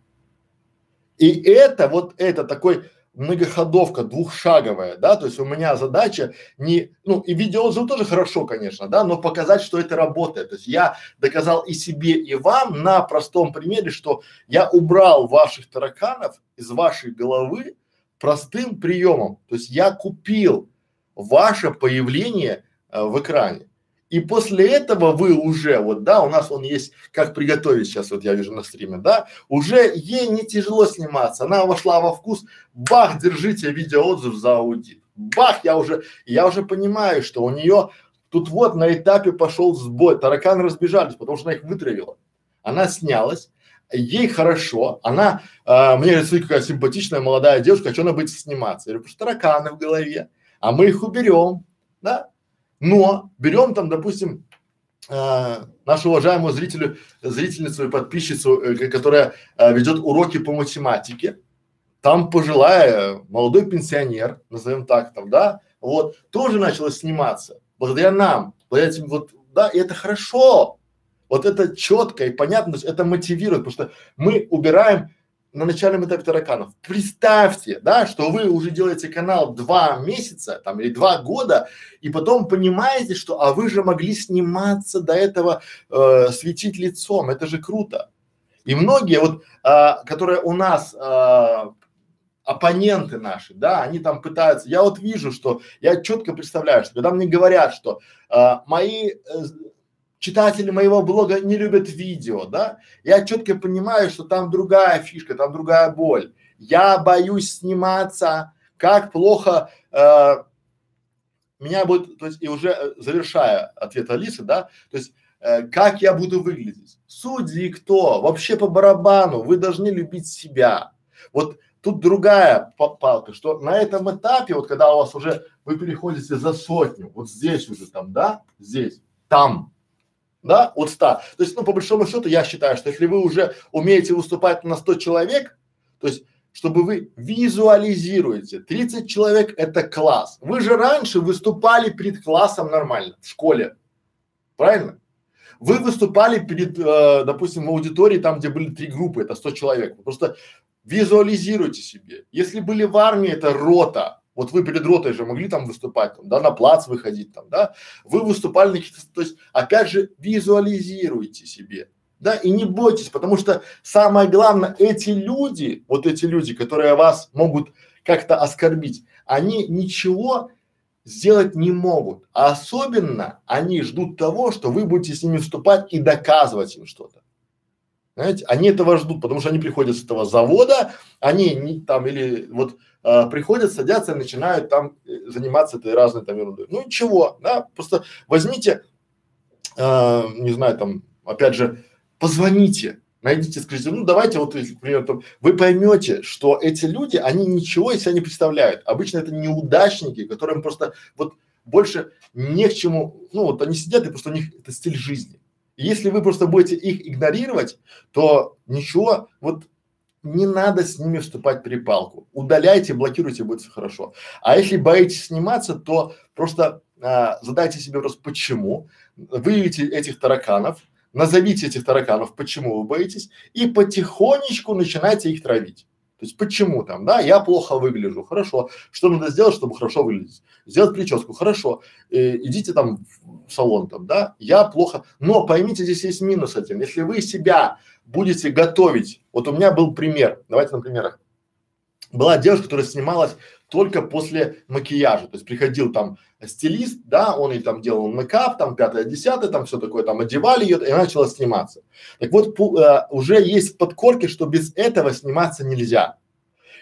И это вот это такой многоходовка, двухшаговая, да, то есть у меня задача не, ну и видеоотзыв тоже хорошо, конечно, да, но показать, что это работает. То есть я доказал и себе, и вам на простом примере, что я убрал ваших тараканов из вашей головы простым приемом. То есть я купил ваше появление в экране. И после этого вы уже, вот, да, у нас он есть, как приготовить сейчас, вот я вижу на стриме, да, уже ей не тяжело сниматься, она вошла во вкус, бах, держите видеоотзыв за аудит, бах, я уже понимаю, что у нее тут вот на этапе пошел сбой, тараканы разбежались, потому что она их вытравила, она снялась, ей хорошо, она, мне говорит, смотри, какая симпатичная молодая девушка, а что она будет сниматься? Я говорю, потому что тараканы в голове, а мы их уберем, да. Но берем там, допустим, нашу уважаемую зрительницу и подписчицу, которая ведет уроки по математике, там пожилая, молодой пенсионер, назовем так там, да, вот, тоже начала сниматься, благодаря нам, благодаря этим вот, да, и это хорошо, вот это четко и понятно, то есть это мотивирует, потому что мы убираем на начальном этапе тараканов. Представьте, да, что вы уже делаете канал 2 месяца там или 2 года, и потом понимаете, что а вы же могли сниматься до этого, светить лицом, это же круто. И многие вот, которые у нас оппоненты наши, да, они там пытаются, я вот вижу, что я четко представляю, что когда мне говорят, что мои читатели моего блога не любят видео, да? Я четко понимаю, что там другая фишка, там другая боль. Я боюсь сниматься, как плохо меня будет, то есть и уже завершая ответ Алисы, да, то есть как я буду выглядеть. Судьи кто? Вообще по барабану, вы должны любить себя. Вот тут другая палка, что на этом этапе, вот когда у вас уже, вы переходите за 100, вот здесь уже там, да, здесь, там. Да, от 100. То есть, ну, по большому счету, я считаю, что если вы уже умеете выступать на 100 человек, то есть, чтобы вы визуализируете, 30 человек – это класс. Вы же раньше выступали перед классом нормально, в школе, правильно? Вы выступали перед, допустим, в аудитории, там, где были 3 группы, это 100 человек. Просто визуализируйте себе. Если были в армии, это рота. Вот вы перед ротой же могли там выступать, там, да, на плац выходить там, да, вы выступали на каких-то, то есть, опять же, визуализируйте себе, да, и не бойтесь, потому что самое главное, эти люди, которые вас могут как-то оскорбить, они ничего сделать не могут, а особенно они ждут того, что вы будете с ними вступать и доказывать им что-то. Знаете, они этого ждут, потому что они приходят с этого завода, они не, там или вот приходят, садятся и начинают там заниматься этой разной там ерундой. Ну ничего, да, просто возьмите, не знаю, там, опять же, позвоните, найдите, скажите, ну давайте вот, если, к примеру, там, вы поймете, что эти люди, они ничего из себя не представляют. Обычно это неудачники, которым просто вот больше не к чему, ну вот они сидят и просто у них это стиль жизни. Если вы просто будете их игнорировать, то ничего, вот не надо с ними вступать в перепалку. Удаляйте, блокируйте, будет все хорошо. А если боитесь сниматься, то просто задайте себе вопрос, почему, выявите этих тараканов, назовите этих тараканов, почему вы боитесь, и потихонечку начинайте их травить. То есть почему там, да, я плохо выгляжу, хорошо, что надо сделать, чтобы хорошо выглядеть? Сделать прическу, хорошо, идите там в салон там, да, я плохо, но поймите, здесь есть минус этим, если вы себя будете готовить, вот у меня был пример, давайте на примерах, была девушка, которая снималась только после макияжа, то есть приходил там стилист, да, он ей там делал мейкап, там 5-10, там все такое, там одевали ее, и она начала сниматься. Так вот, уже есть в подкорке, что без этого сниматься нельзя.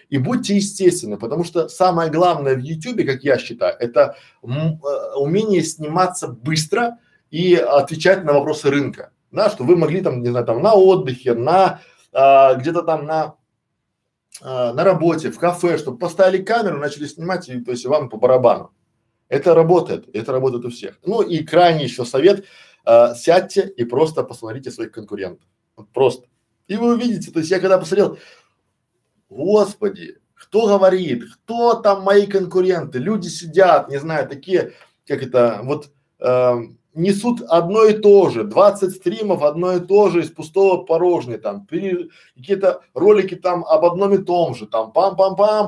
И будьте естественны, потому что самое главное в Ютубе, как я считаю, это умение сниматься быстро и отвечать на вопросы рынка, да, что вы могли там, не знаю, там на отдыхе, на где-то там на работе, в кафе, чтобы поставили камеру, начали снимать, и, то есть вам по барабану. Это работает у всех. Ну и крайний еще совет, сядьте и просто посмотрите своих конкурентов. Вот просто. И вы увидите, то есть я когда посмотрел, господи, кто говорит, кто там мои конкуренты, люди сидят, не знаю, такие, как это, вот несут одно и то же, 20 стримов одно и то же из пустого порожня, там, какие-то ролики там об одном и том же, там, пам-пам-пам,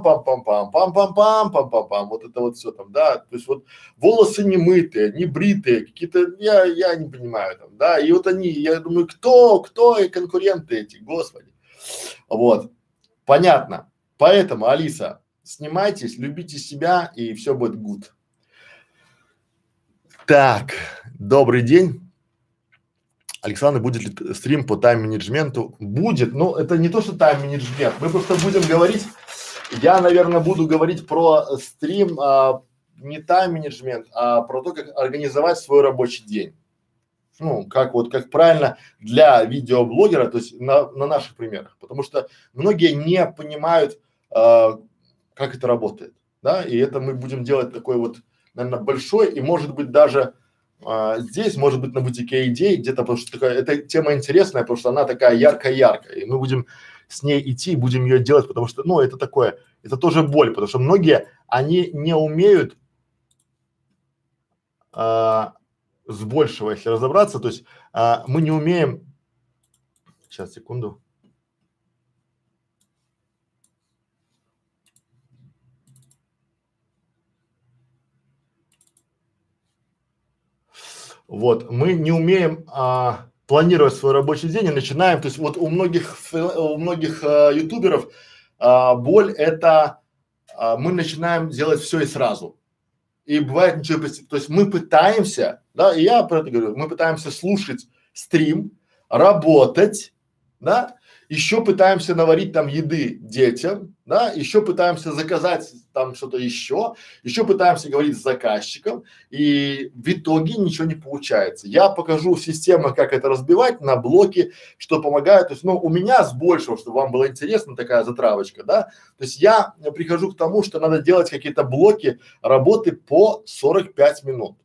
вот это вот все там, да, то есть вот волосы не мытые, не бритые, какие-то, я не понимаю там, да, и вот они, я думаю, кто и конкуренты эти, господи, вот, понятно, поэтому, Алиса, снимайтесь, любите себя и все будет good. Так, добрый день. Александр, будет ли стрим по тайм-менеджменту? Будет, но это не то, что тайм-менеджмент. Мы просто будем говорить, я, наверное, буду говорить про стрим, не тайм-менеджмент, а про то, как организовать свой рабочий день. Ну, как вот, как правильно для видеоблогера, то есть на наших примерах. Потому что многие не понимают, как это работает, да, и это мы будем делать такой вот, наверное, большой, и может быть даже здесь, может быть на бутике идей где-то, потому что такая, эта тема интересная, потому что она такая яркая-яркая, и мы будем с ней идти, будем ее делать, потому что, ну, это такое, это тоже боль, потому что многие, они не умеют с большего, если разобраться, то есть мы не умеем, сейчас, секунду. Вот, мы не умеем планировать свой рабочий день и начинаем, то есть вот у многих ютуберов боль это мы начинаем делать все и сразу. И бывает ничего, то есть мы пытаемся, да, и я про это говорю, мы пытаемся слушать стрим, работать, да, еще пытаемся наварить там еды детям, да, еще пытаемся заказать там что-то еще пытаемся говорить с заказчиком, и в итоге ничего не получается. Я покажу систему, как это разбивать на блоки, что помогает, то есть, ну, у меня с большего, чтобы вам было интересно, такая затравочка, да, то есть я прихожу к тому, что надо делать какие-то блоки работы по 45 минут.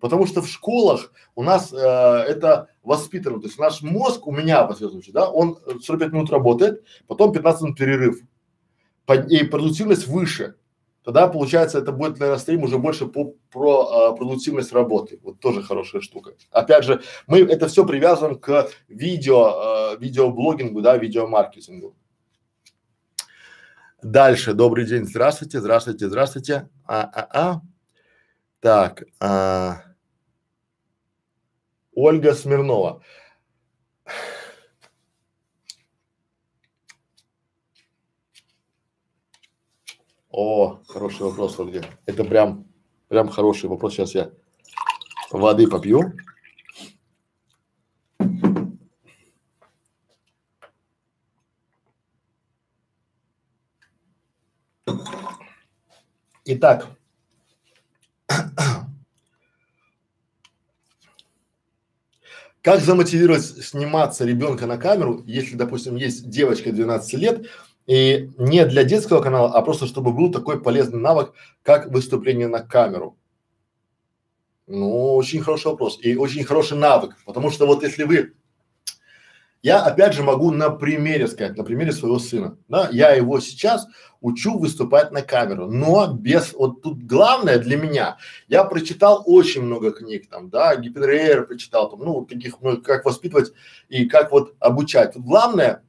Потому что в школах у нас это воспитано, то есть наш мозг, у меня, по сути, да, он 45 минут работает, потом 15 минут перерыв, и продуктивность выше, тогда получается это будет, наверное, стрим уже больше про продуктивность работы, вот тоже хорошая штука. Опять же, мы это все привязываем к видеоблогингу, да, видеомаркетингу. Дальше, добрый день, здравствуйте. Так, Ольга Смирнова. О, хороший вопрос, Ольга. Это прям хороший вопрос. Сейчас я воды попью. Итак. Как замотивировать сниматься ребенка на камеру, если, допустим, есть девочка 12 лет, и не для детского канала, а просто чтобы был такой полезный навык, как выступление на камеру? Ну, очень хороший вопрос и очень хороший навык, потому что вот если вы… Я опять же могу на примере сказать, на примере своего сына, да, я его сейчас учу выступать на камеру, но без, вот тут главное для меня, я прочитал очень много книг там, да, Гиппенрейтер прочитал там, ну, таких, ну, как воспитывать и как вот обучать. Тут главное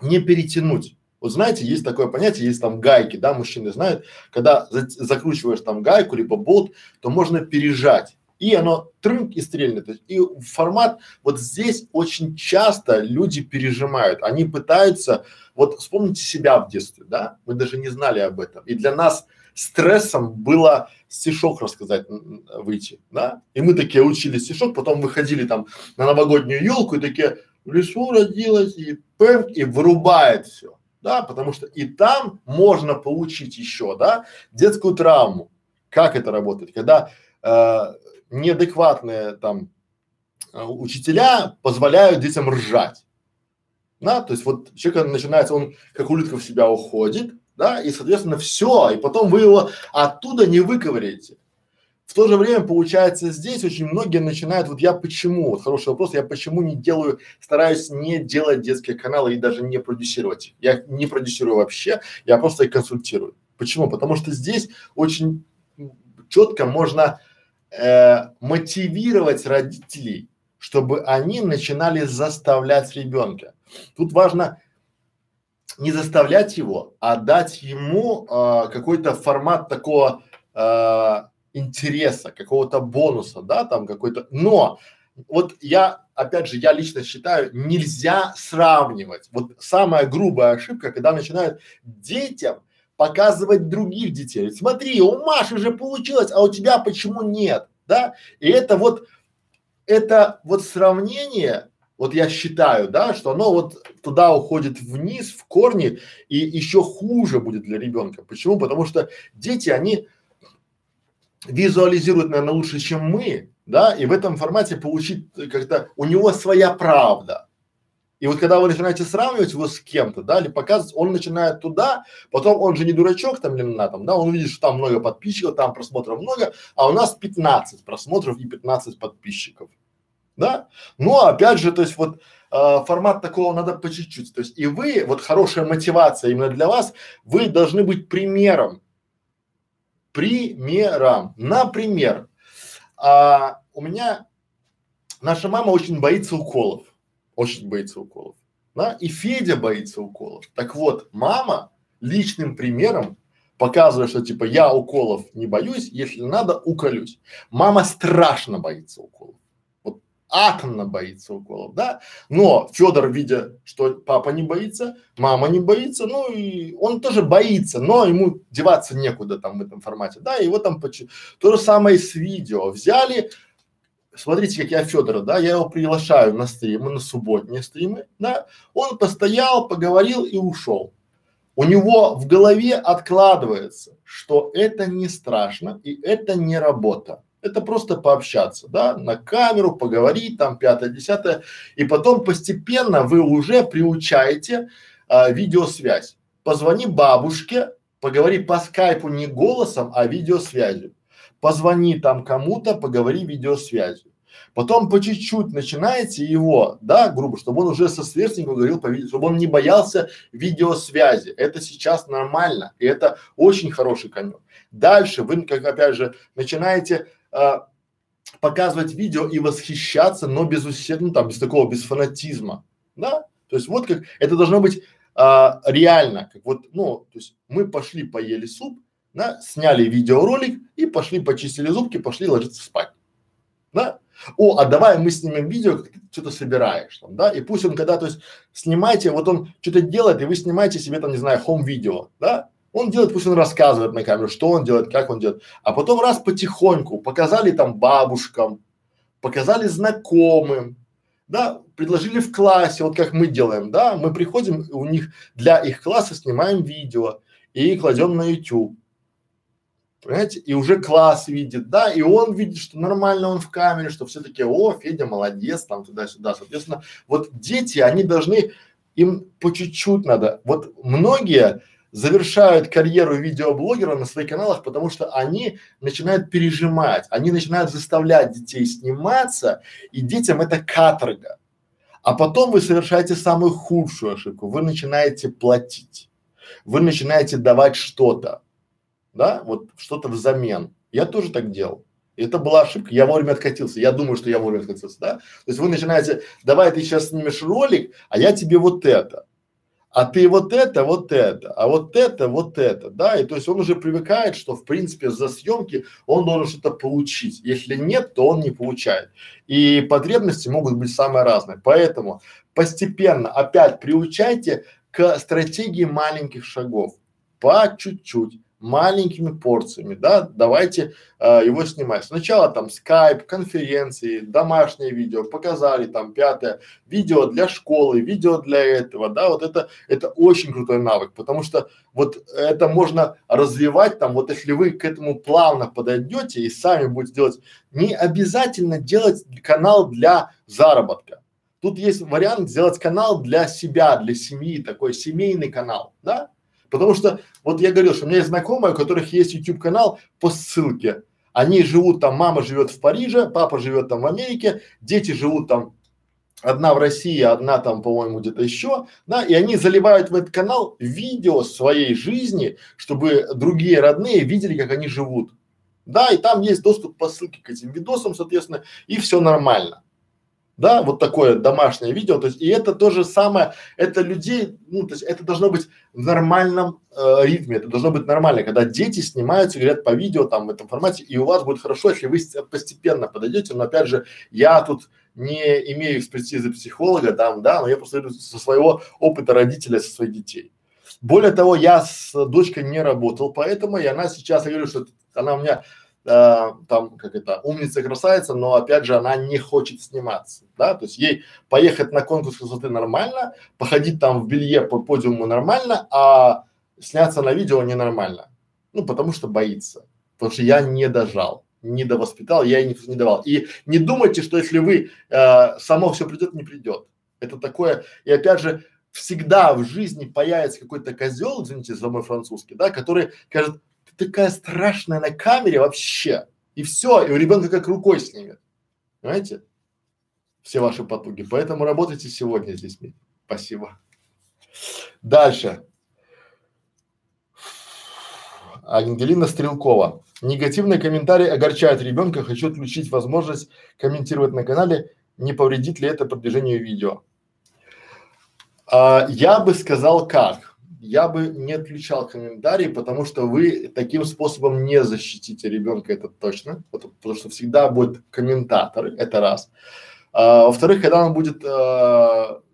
не перетянуть, Вот знаете, есть такое понятие, есть там гайки, да, мужчины знают, когда закручиваешь там гайку либо болт, то можно пережать, и оно трынк и стрельнет. То есть, и формат, вот здесь очень часто люди пережимают, они пытаются, вот вспомните себя в детстве, да, мы даже не знали об этом, и для нас стрессом было стишок рассказать, выйти, да, и мы такие учили стишок, потом выходили там на новогоднюю елку и такие: в лесу родилась, и пэмп, и вырубает все, да, потому что и там можно получить еще, да, детскую травму. Как это работает, когда неадекватные там учителя позволяют детям ржать, да, то есть вот человек начинается, он как улитка в себя уходит, да, и соответственно все, и потом вы его оттуда не выковыряете. В то же время получается здесь очень многие начинают, вот я почему, вот хороший вопрос, я почему не делаю, стараюсь не делать детские каналы и даже не продюсировать их, я не продюсирую вообще, я просто их консультирую. Почему? Потому что здесь очень четко можно мотивировать родителей, чтобы они начинали заставлять ребенка. Тут важно не заставлять его, а дать ему какой-то формат такого интереса, какого-то бонуса, да, там какой-то. Но вот я, опять же, я лично считаю, нельзя сравнивать. Вот самая грубая ошибка, когда начинают детям показывать других детей. Смотри, у Маши же получилось, а у тебя почему нет, да? И это вот сравнение, вот я считаю, да, что оно вот туда уходит вниз, в корни, и еще хуже будет для ребенка. Почему? Потому что дети, они визуализируют, наверное, лучше, чем мы, да, и в этом формате получить как-то, у него своя правда. И вот когда вы начинаете сравнивать его с кем-то, да, или показывать, он начинает туда, потом он же не дурачок там или на там, да, он видит, что там много подписчиков, там просмотров много, а у нас 15 просмотров и 15 подписчиков, да. Но опять же, то есть вот формат такого надо по чуть-чуть, то есть и вы, вот хорошая мотивация именно для вас, вы должны быть примером, например, у меня, наша мама очень боится уколов. Очень боится уколов, да, и Федя боится уколов. Так вот, мама личным примером показывает, что типа я уколов не боюсь, если надо, уколюсь. Мама страшно боится уколов, вот атомно боится уколов, да, но Федор, видя, что папа не боится, мама не боится, ну и он тоже боится, но ему деваться некуда там в этом формате, да, его там… То же самое и с видео, взяли… Смотрите, как я Федора, да, я его приглашаю на стримы, на субботние стримы, да, он постоял, поговорил и ушел. У него в голове откладывается, что это не страшно и это не работа, это просто пообщаться, да, на камеру, поговорить там, пятое, десятое, и потом постепенно вы уже приучаете видеосвязь. Позвони бабушке, поговори по скайпу не голосом, а видеосвязью. Позвони там кому-то, поговори видеосвязью. Потом по чуть-чуть начинаете его, да, грубо, чтобы он уже со сверстником говорил по видео, чтобы он не боялся видеосвязи. Это сейчас нормально, и это очень хороший конек. Дальше вы, как опять же, начинаете показывать видео и восхищаться, но без усердия, ну, там, без такого, без фанатизма, да. То есть вот как, это должно быть реально, как вот, ну, то есть мы пошли поели суп, да, сняли видеоролик и пошли почистили зубки, пошли ложиться спать, да. О, а давай мы снимем видео, как ты что-то собираешь там, да, и пусть он когда, то есть снимайте, вот он что-то делает, и вы снимаете себе там, не знаю, хоум-видео, да, он делает, пусть он рассказывает на камеру, что он делает, как он делает, а потом раз потихоньку показали там бабушкам, показали знакомым, да, предложили в классе, вот как мы делаем, да, мы приходим, у них, для их класса снимаем видео и кладем на YouTube. Понимаете? И уже класс видит, да, и он видит, что нормально он в камере, что все такие: о, Федя молодец, там туда-сюда. Соответственно, вот дети, они должны, им по чуть-чуть надо. Вот многие завершают карьеру видеоблогера на своих каналах, потому что они начинают пережимать, они начинают заставлять детей сниматься, и детям это каторга. А потом вы совершаете самую худшую ошибку, вы начинаете платить, вы начинаете давать что-то. Да, вот что-то взамен. Я тоже так делал. И это была ошибка, я вовремя откатился. Я думаю, что я вовремя откатился, да? То есть вы начинаете: давай ты сейчас снимешь ролик, а я тебе вот это. а ты вот это, вот это, а вот это, вот это, да, и то есть он уже привыкает, что в принципе за съемки он должен что-то получить, если нет, то он не получает, и потребности могут быть самые разные, поэтому постепенно опять приучайте к стратегии маленьких шагов, по чуть-чуть, маленькими порциями, да, давайте его снимать. Сначала там скайп, конференции, домашнее видео, показали там пятое, видео для школы, видео для этого, да, вот это очень крутой навык, потому что вот это можно развивать там, вот если вы к этому плавно подойдете и сами будете делать, не обязательно делать канал для заработка. Тут есть вариант сделать канал для себя, для семьи, такой семейный канал, да. Потому что, вот я говорил, что у меня есть знакомые, у которых есть YouTube канал по ссылке. Они живут там, мама живет в Париже, папа живет там в Америке, дети живут там, одна в России, одна там, по-моему, где-то еще, да, и они заливают в этот канал видео своей жизни, чтобы другие родные видели, как они живут. Да, и там есть доступ по ссылке к этим видосам, соответственно, и все нормально. Да, вот такое домашнее видео, то есть и это то же самое, это людей, ну то есть это должно быть в нормальном ритме, это должно быть нормально, когда дети снимаются, говорят по видео там в этом формате, и у вас будет хорошо, если вы постепенно подойдете, но опять же, я тут не имею экспертизы психолога там, да, но я просто говорю со своего опыта родителя, со своих детей. Более того, я с дочкой не работал, поэтому и она сейчас, я говорю, что она у меня… там, как это, умница, красавица, но опять же она не хочет сниматься, да, то есть ей поехать на конкурс красоты нормально, походить там в белье по подиуму нормально, а сняться на видео ненормально, ну, потому что боится, потому что я не дожал, не довоспитал, я ей не давал. И не думайте, что если вы, само все придет, не придет, это такое, и опять же, всегда в жизни появится какой-то козел, извините за мой французский, да, который скажет: такая страшная на камере вообще, и все, и у ребенка как рукой снимет, понимаете, все ваши потуги, поэтому работайте сегодня с детьми. Спасибо. Дальше. Ангелина Стрелкова. Негативные комментарии огорчают ребенка, хочу отключить возможность комментировать на канале, не повредит ли это продвижению видео? Я бы сказал как. Я бы не отключал комментарии, потому что вы таким способом не защитите ребенка, это точно, потому что всегда будет комментатор, это раз. Во-вторых, когда он будет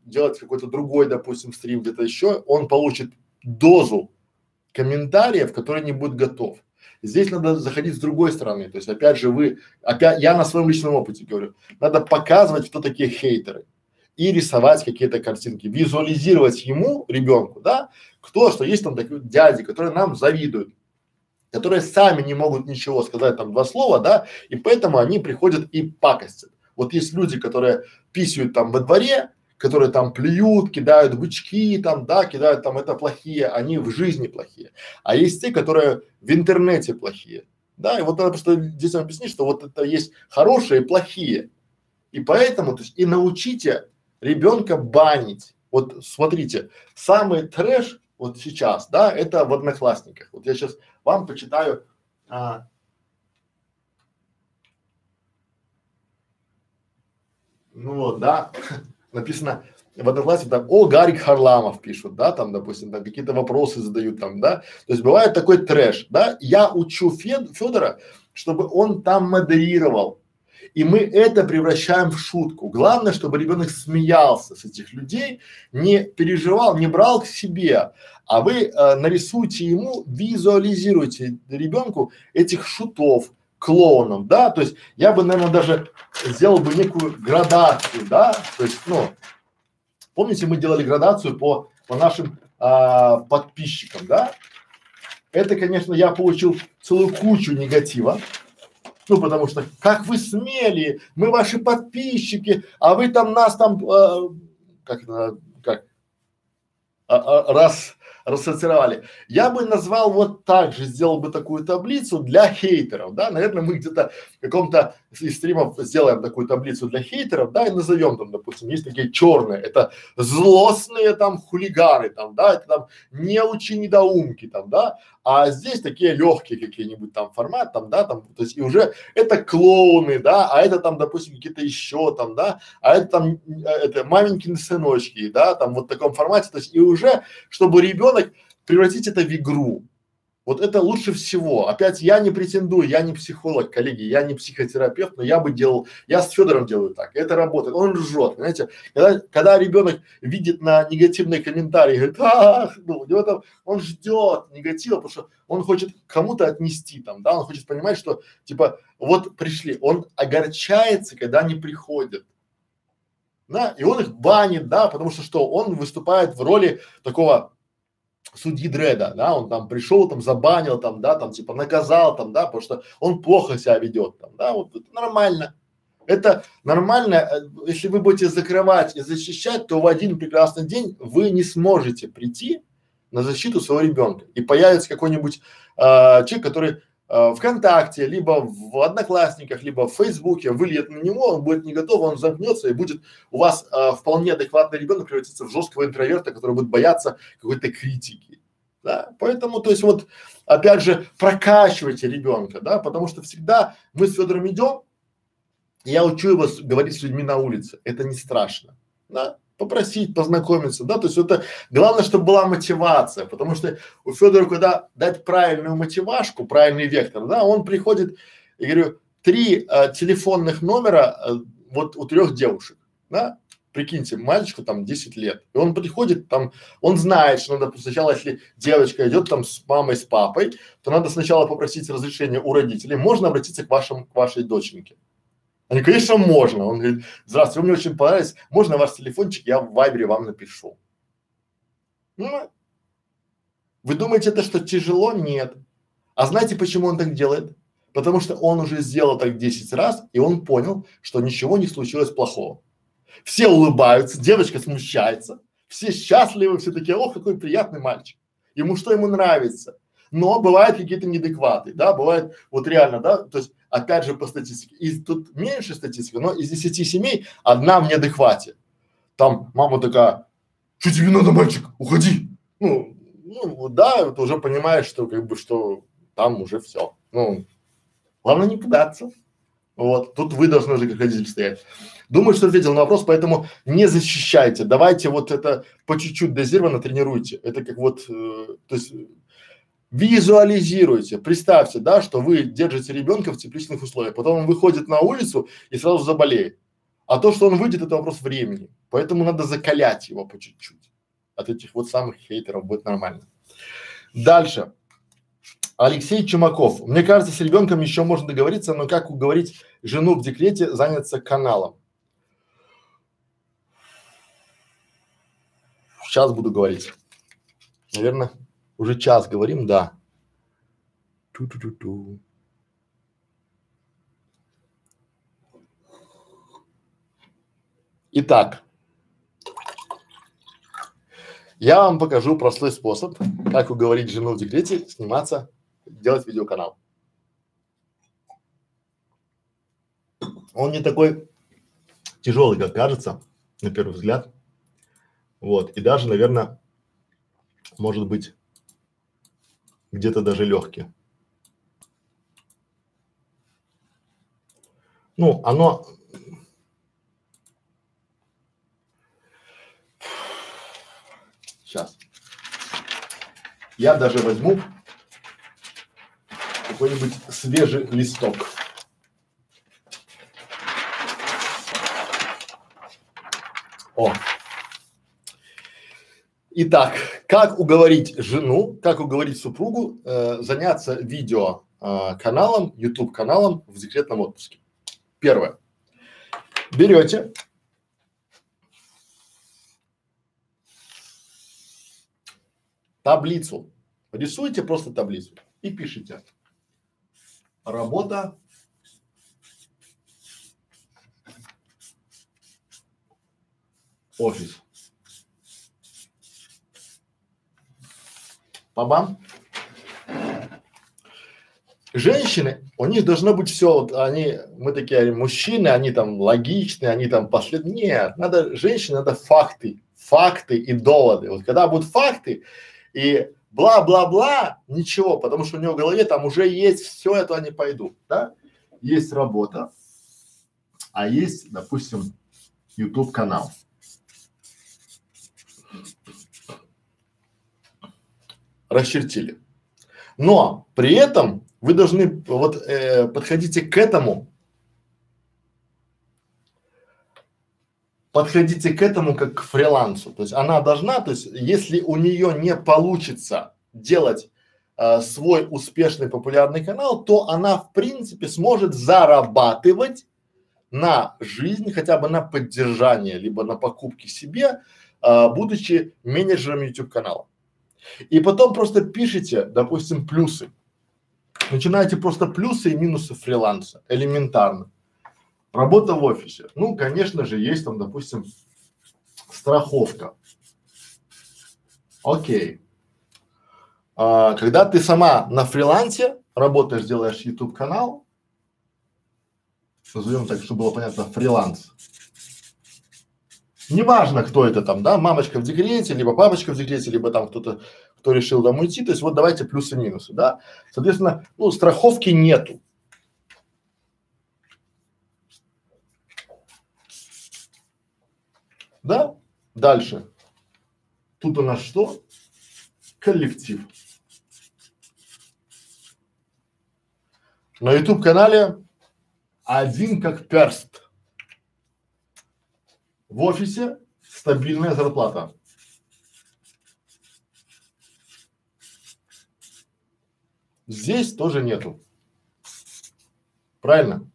делать какой-то другой, допустим, стрим где-то еще, он получит дозу комментариев, который не будет готов. Здесь надо заходить с другой стороны, то есть опять же вы, опять я на своем личном опыте говорю, надо показывать, кто такие хейтеры. И рисовать какие-то картинки, визуализировать ему, ребенку, да, кто, что есть там такие дяди, которые нам завидуют, которые сами не могут ничего сказать, там два слова, да, и поэтому они приходят и пакостят. Вот есть люди, которые писают там во дворе, которые там плюют, кидают бычки, там, да, кидают там, это плохие, они в жизни плохие, а есть те, которые в интернете плохие, да, и вот надо просто детям объяснить, что вот это есть хорошие и плохие, и поэтому, то есть, и научите ребенка банить. Вот смотрите, самый трэш вот сейчас, да, это в Одноклассниках. Вот я сейчас вам почитаю. Ну вот, да, написано в Одноклассниках там: о, Гарик Харламов пишут, да, там, допустим, там какие-то вопросы задают там, да. То есть бывает такой трэш, да. Я учу Федора, чтобы он там модерировал. И мы это превращаем в шутку. Главное, чтобы ребенок смеялся с этих людей, не переживал, не брал к себе. А вы нарисуйте ему, визуализируйте ребенку этих шутов, клоунов, да. То есть я бы, наверное, даже сделал бы некую градацию, да. То есть, ну, помните, мы делали градацию по нашим подписчикам, да. Это, конечно, я получил целую кучу негатива. Ну, потому что, как вы смели, мы ваши подписчики, а вы там нас там, рассортировали. Я бы назвал вот так же, сделал бы такую таблицу для хейтеров, да, наверное, мы где-то в каком-то из стримов сделаем такую таблицу для хейтеров, да, и назовем там, допустим, есть такие черные, это злостные там хулиганы, там, да, это там неучи-недоумки, там, да, а здесь такие легкие какие-нибудь там формат, там, да, там, то есть и уже это клоуны, да, а это там, допустим, какие-то еще там, да, а это там, это маменькины сыночки, да, там вот в таком формате, то есть и уже, чтобы ребенок превратить это в игру. Вот это лучше всего. Опять я не претендую, я не психолог, коллеги, я не психотерапевт, но я бы делал, я с Федором делаю так, это работает, он ржет, понимаете, когда ребенок видит на негативные комментарии, говорит, ну, он ждет негатива, потому что он хочет кому-то отнести там, да, он хочет понимать, что типа вот пришли, он огорчается, когда не приходят. Да, и он их банит, да, потому что он выступает в роли такого судьи дреда, да, он там пришел, там забанил, там, да, там типа наказал, там, да, потому что он плохо себя ведет, там, да, вот это нормально. Это нормально, если вы будете закрывать и защищать, то в один прекрасный день вы не сможете прийти на защиту своего ребенка. И появится какой-нибудь человек, который ВКонтакте, либо в Одноклассниках, либо в Фейсбуке выльет на него, он будет не готов, он замкнется и будет у вас вполне адекватный ребенок превратиться в жесткого интроверта, который будет бояться какой-то критики. Да? Поэтому, то есть вот, опять же, прокачивайте ребенка, да, потому что всегда мы с Федором идем, и я учу его говорить с людьми на улице, это не страшно, да. Попросить, познакомиться, да, то есть это главное, чтобы была мотивация, потому что у Федора, когда дать правильную мотивашку, правильный вектор, да, он приходит, я говорю, 3 телефонных номера вот у 3 девушек, да, прикиньте, мальчику там 10 лет, и он приходит там, он знает, что надо сначала, если девочка идет там с мамой, с папой, то надо сначала попросить разрешения у родителей, можно обратиться к вашей доченьке. Они, конечно, можно. Он говорит, здравствуйте, вы мне очень понравились, можно ваш телефончик, я в Вайбере вам напишу. Ну, вы думаете, это что тяжело? Нет. А знаете, почему он так делает? Потому что он уже сделал так 10 раз, и он понял, что ничего не случилось плохого. Все улыбаются, девочка смущается, все счастливы, все такие, о, какой приятный мальчик. Ему что, ему нравится? Но бывают какие-то неадекваты, да, бывает вот реально, да, то есть опять же по статистике, и тут меньше статистики, но из 10 семей 1 в неадеквате. Там мама такая, что тебе надо, мальчик, уходи. Ну, да, ты уже понимаешь, что как бы, что там уже все. Ну, главное не пугаться. Вот, тут вы должны уже как родитель стоять. Думаю, что ответил на вопрос, поэтому не защищайте, давайте вот это по чуть-чуть дозированно тренируйте. Это как вот, то есть… Визуализируйте, представьте, да, что вы держите ребенка в тепличных условиях, потом он выходит на улицу и сразу заболеет. А то, что он выйдет, это вопрос времени. Поэтому надо закалять его по чуть-чуть. От этих вот самых хейтеров будет нормально. Дальше. Алексей Чумаков. Мне кажется, с ребенком еще можно договориться, но как уговорить жену в декрете заняться каналом? Сейчас буду говорить. Наверное. Уже час говорим, да. Ту-ту-ту-ту. Итак, я вам покажу простой способ, как уговорить жену в декрете сниматься, делать видеоканал. Он не такой тяжелый, как кажется, на первый взгляд. Вот. И даже, наверное, может быть, где-то даже легкие. Ну, оно… Сейчас. Я даже возьму какой-нибудь свежий листок. О. Итак, как уговорить жену, как уговорить супругу заняться видео каналом, YouTube каналом в декретном отпуске? Первое. Берете таблицу, рисуйте просто таблицу и пишите. Работа офис. Бабам. Женщины, у них должно быть все, вот они, мы такие мужчины, они там логичные, они там последние. Нет, надо, женщине надо факты, факты и доводы. Вот когда будут факты и бла-бла-бла, ничего, потому что у нее в голове там уже есть все, это они пойдут, да? Есть работа, а есть, допустим, YouTube канал. Расчертили. Но при этом вы должны вот подходите к этому как к фрилансу. То есть она должна, то есть если у нее не получится делать свой успешный популярный канал, то она в принципе сможет зарабатывать на жизнь, хотя бы на поддержание, либо на покупки себе, будучи менеджером YouTube канала. И потом просто пишите, допустим, плюсы. Начинаете просто плюсы и минусы фриланса, элементарно. Работа в офисе. Ну, конечно же, есть там, допустим, страховка. Окей. Когда ты сама на фрилансе работаешь, делаешь YouTube канал, назовем так, чтобы было понятно, фриланс. Неважно, кто это там, да, мамочка в декрете, либо папочка в декрете, либо там кто-то, кто решил там уйти, то есть вот давайте плюсы-минусы, да. Соответственно, ну, страховки нету. Да? Дальше. Тут у нас что? Коллектив. На YouTube-канале один как перст. В офисе стабильная зарплата. Здесь тоже нету. Правильно?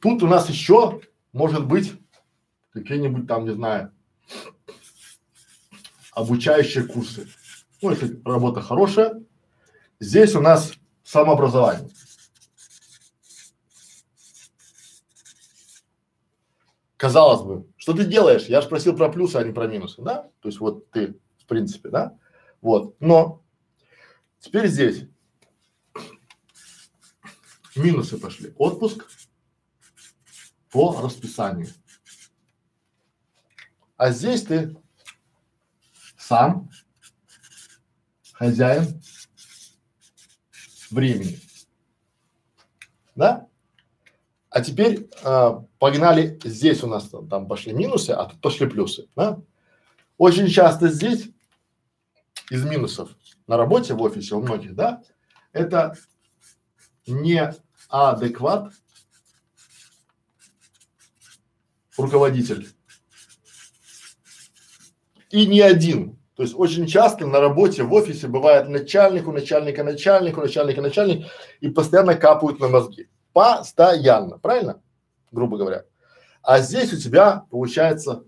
Тут у нас еще может быть какие-нибудь там, не знаю, обучающие курсы. Ну, если работа хорошая. Здесь у нас самообразование. Казалось бы, что ты делаешь? Я же просил про плюсы, а не про минусы, да? То есть вот ты, в принципе, да? Вот, но теперь здесь минусы пошли. Отпуск по расписанию. А здесь ты сам хозяин времени, да? А теперь погнали, здесь у нас там пошли минусы, а тут пошли плюсы, да? Очень часто здесь из минусов на работе, в офисе у многих, да, это неадекват руководитель. И не один. То есть очень часто на работе, в офисе бывает начальник, и постоянно капают на мозги. Постоянно, правильно? Грубо говоря. А здесь у тебя получается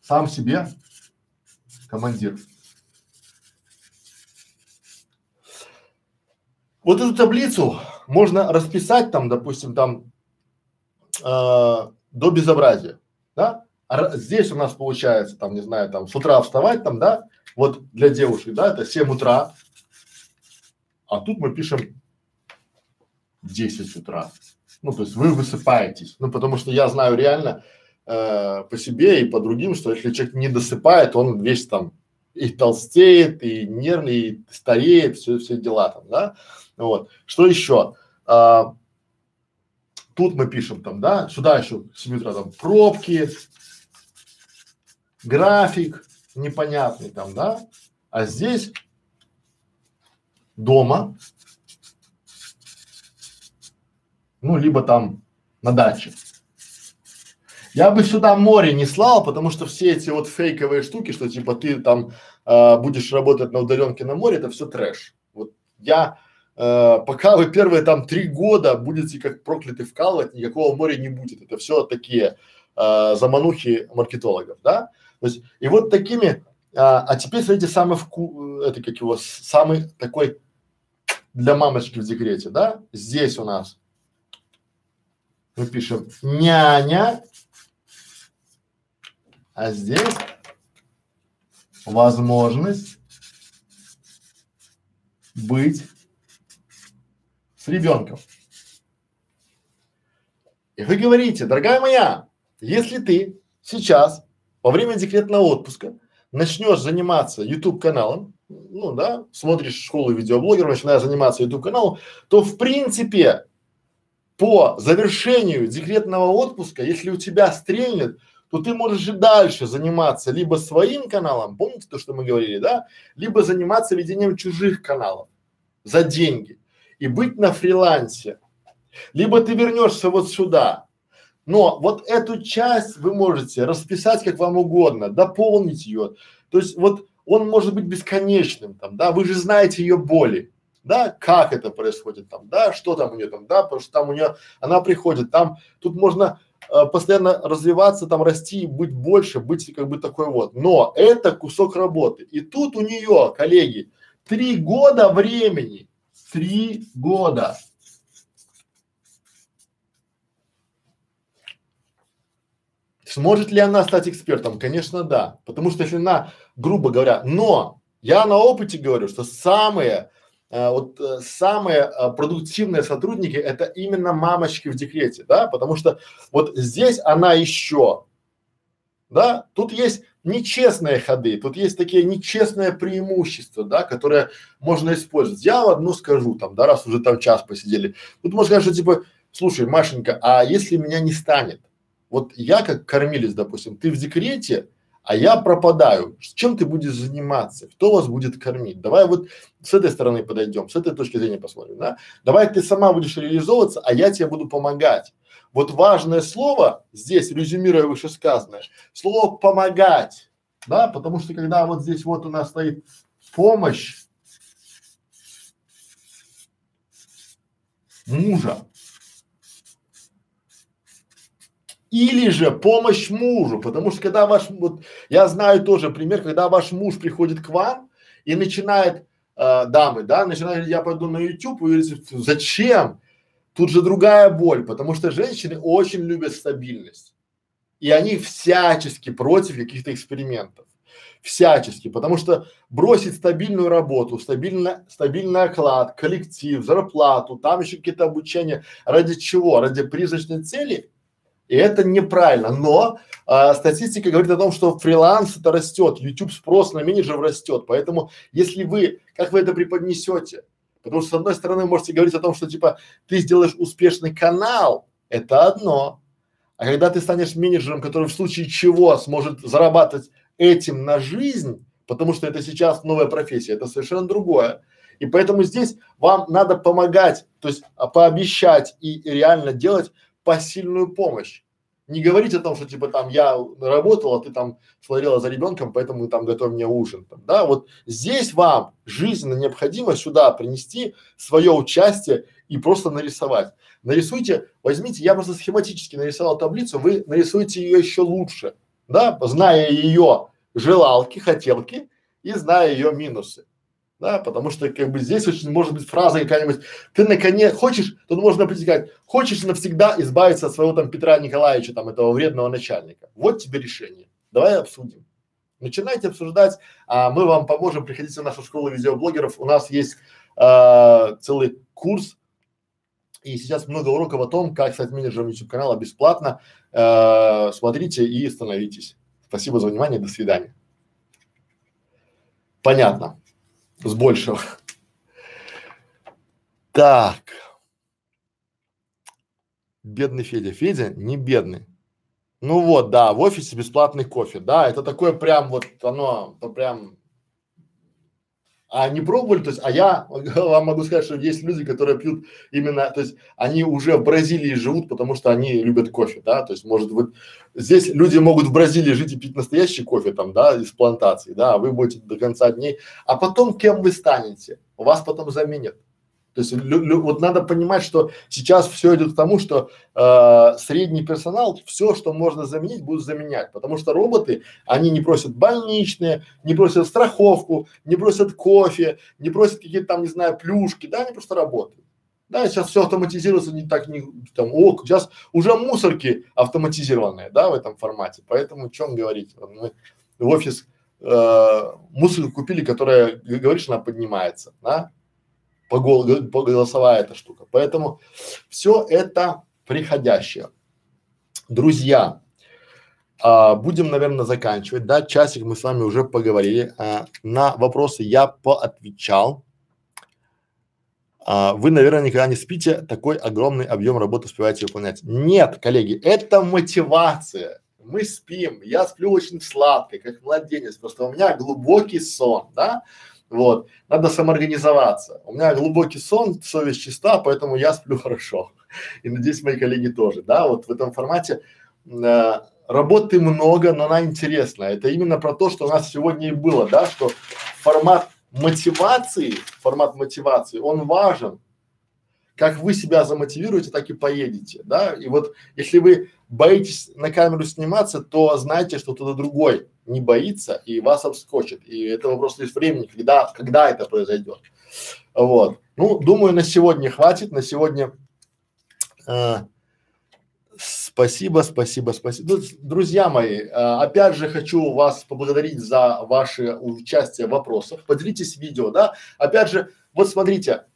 сам себе командир. Вот эту таблицу можно расписать там, допустим, там до безобразия, да? А здесь у нас получается там, не знаю, там с утра вставать там, да? Вот для девушек, да, это 7 утра, а тут мы пишем 10 утра. Ну, то есть вы высыпаетесь. Ну, потому что я знаю реально по себе и по другим, что если человек не досыпает, он весь там и толстеет, и нервный, и стареет, все дела там, да? Вот. Что еще? Тут мы пишем там, да, сюда еще к 7 утра там пробки, график непонятный там, да? А здесь дома. Ну, либо там на даче. Я бы сюда море не слал, потому что все эти вот фейковые штуки, что типа ты там будешь работать на удаленке на море, это все трэш. Вот я, пока вы первые там 3 года будете как прокляты вкалывать, никакого моря не будет. Это все такие заманухи маркетологов, да? То есть, и вот такими, а теперь смотрите, самый такой для мамочки в декрете, да? Здесь у нас мы пишем няня, а здесь возможность быть с ребенком. И вы говорите: дорогая моя, если ты сейчас во время декретного отпуска начнешь заниматься YouTube-каналом, ну да, смотришь школу видеоблогеров, начинаешь заниматься YouTube-каналом, то в принципе по завершению декретного отпуска, если у тебя стрельнет, то ты можешь и дальше заниматься либо своим каналом, помните то, что мы говорили, да, либо заниматься ведением чужих каналов за деньги и быть на фрилансе, либо ты вернешься вот сюда. Но вот эту часть вы можете расписать как вам угодно, дополнить ее. То есть вот он может быть бесконечным там, да, вы же знаете ее боли, да, как это происходит там, да, что там у нее там, да, потому что там у нее, она приходит, там, тут можно постоянно развиваться, там расти, быть больше, быть как бы такой вот. Но это кусок работы. И тут у нее, коллеги, 3 года времени, 3 года. Сможет ли она стать экспертом? Конечно, да. Потому что если она, грубо говоря, но я на опыте говорю, что самые продуктивные сотрудники — это именно мамочки в декрете, да, потому что вот здесь она еще, да, тут есть нечестные ходы, тут есть такие нечестные преимущества, да, которые можно использовать. Я одну скажу там, да, раз уже там час посидели, тут можно сказать, что типа: слушай, Машенька, а если меня не станет? Вот я как кормилец, допустим, ты в декрете, а я пропадаю. Чем ты будешь заниматься? Кто вас будет кормить? Давай вот с этой стороны подойдем, с этой точки зрения посмотрим, да? Давай ты сама будешь реализовываться, а я тебе буду помогать. Вот важное слово здесь, резюмируя вышесказанное, слово «помогать», да? Потому что когда вот здесь вот у нас стоит помощь мужа, или же помощь мужу, потому что когда ваш, вот я знаю тоже пример, когда ваш муж приходит к вам и начинает, дамы, да, начинает: я пойду на YouTube, и говорит: зачем? Тут же другая боль, потому что женщины очень любят стабильность, и они всячески против каких-то экспериментов, всячески, потому что бросить стабильную работу, стабильный оклад, коллектив, зарплату, там еще какие-то обучения, ради чего? Ради призрачной цели? И это неправильно, но статистика говорит о том, что фриланс это растет, YouTube спрос на менеджеров растет, поэтому если вы, как вы это преподнесете, потому что с одной стороны можете говорить о том, что типа ты сделаешь успешный канал, это одно, а когда ты станешь менеджером, который в случае чего сможет зарабатывать этим на жизнь, потому что это сейчас новая профессия, это совершенно другое. И поэтому здесь вам надо помогать, то есть пообещать и реально делать посильную помощь. Не говорить о том, что типа там я работала, ты там смотрела за ребенком, поэтому там готовь мне ужин, там, да, вот здесь вам жизненно необходимо сюда принести свое участие и просто нарисовать. Нарисуйте, возьмите, я просто схематически нарисовал таблицу, вы нарисуйте ее еще лучше, да, зная ее желалки, хотелки и зная ее минусы. Да, потому что как бы здесь очень может быть фраза какая-нибудь: ты наконец хочешь, тут можно притекать, хочешь навсегда избавиться от своего там Петра Николаевича, там этого вредного начальника. Вот тебе решение. Давай обсудим. Начинайте обсуждать, а мы вам поможем. Приходите в нашу школу видеоблогеров. У нас есть целый курс, и сейчас много уроков о том, как стать менеджером YouTube канала бесплатно. Смотрите и становитесь. Спасибо за внимание. До свидания. Понятно. С большего. Так. Бедный Федя. Федя не бедный. Ну вот, да, в офисе бесплатный кофе, да, это такое прям вот оно, то прям… А не пробовали, то есть, а я вам могу сказать, что есть люди, которые пьют именно, то есть, они уже в Бразилии живут, потому что они любят кофе, да, то есть, может быть, здесь люди могут в Бразилии жить и пить настоящий кофе там, да, из плантации, да, а вы будете до конца дней, а потом кем вы станете, вас потом заменят. То есть, вот надо понимать, что сейчас все идет к тому, что средний персонал, все, что можно заменить, будут заменять, потому что роботы, они не просят больничные, не просят страховку, не просят кофе, не просят какие-то там, не знаю, плюшки, да, они просто работают. Да, сейчас все автоматизируется, не так, не там, ок, сейчас уже мусорки автоматизированные, да, в этом формате, поэтому о чем говорить, мы в офис мусорку купили, которая, говоришь, она поднимается, да. голосовая эта штука. Поэтому все это приходящее. Друзья, будем, наверное, заканчивать, да, часик мы с вами уже поговорили, на вопросы я поотвечал. Вы, наверное, никогда не спите, такой огромный объем работы успеваете выполнять. Нет, коллеги, это мотивация. Мы спим, я сплю очень сладко, как младенец, просто у меня глубокий сон, да, вот, надо самоорганизоваться. У меня глубокий сон, совесть чиста, поэтому я сплю хорошо. И надеюсь, мои коллеги тоже, да, вот в этом формате. Работы много, но она интересна. Это именно про то, что у нас сегодня и было, да, что формат мотивации, он важен. Как вы себя замотивируете, так и поедете, да. И вот, если вы боитесь на камеру сниматься, то знайте, что кто-то другой не боится и вас обскочит. И это вопрос лишь времени, когда это произойдет. Вот. Ну, думаю, на сегодня хватит, на сегодня. Спасибо. Друзья мои, опять же хочу вас поблагодарить за ваше участие в вопросах. Поделитесь видео, да. Опять же, вот смотрите.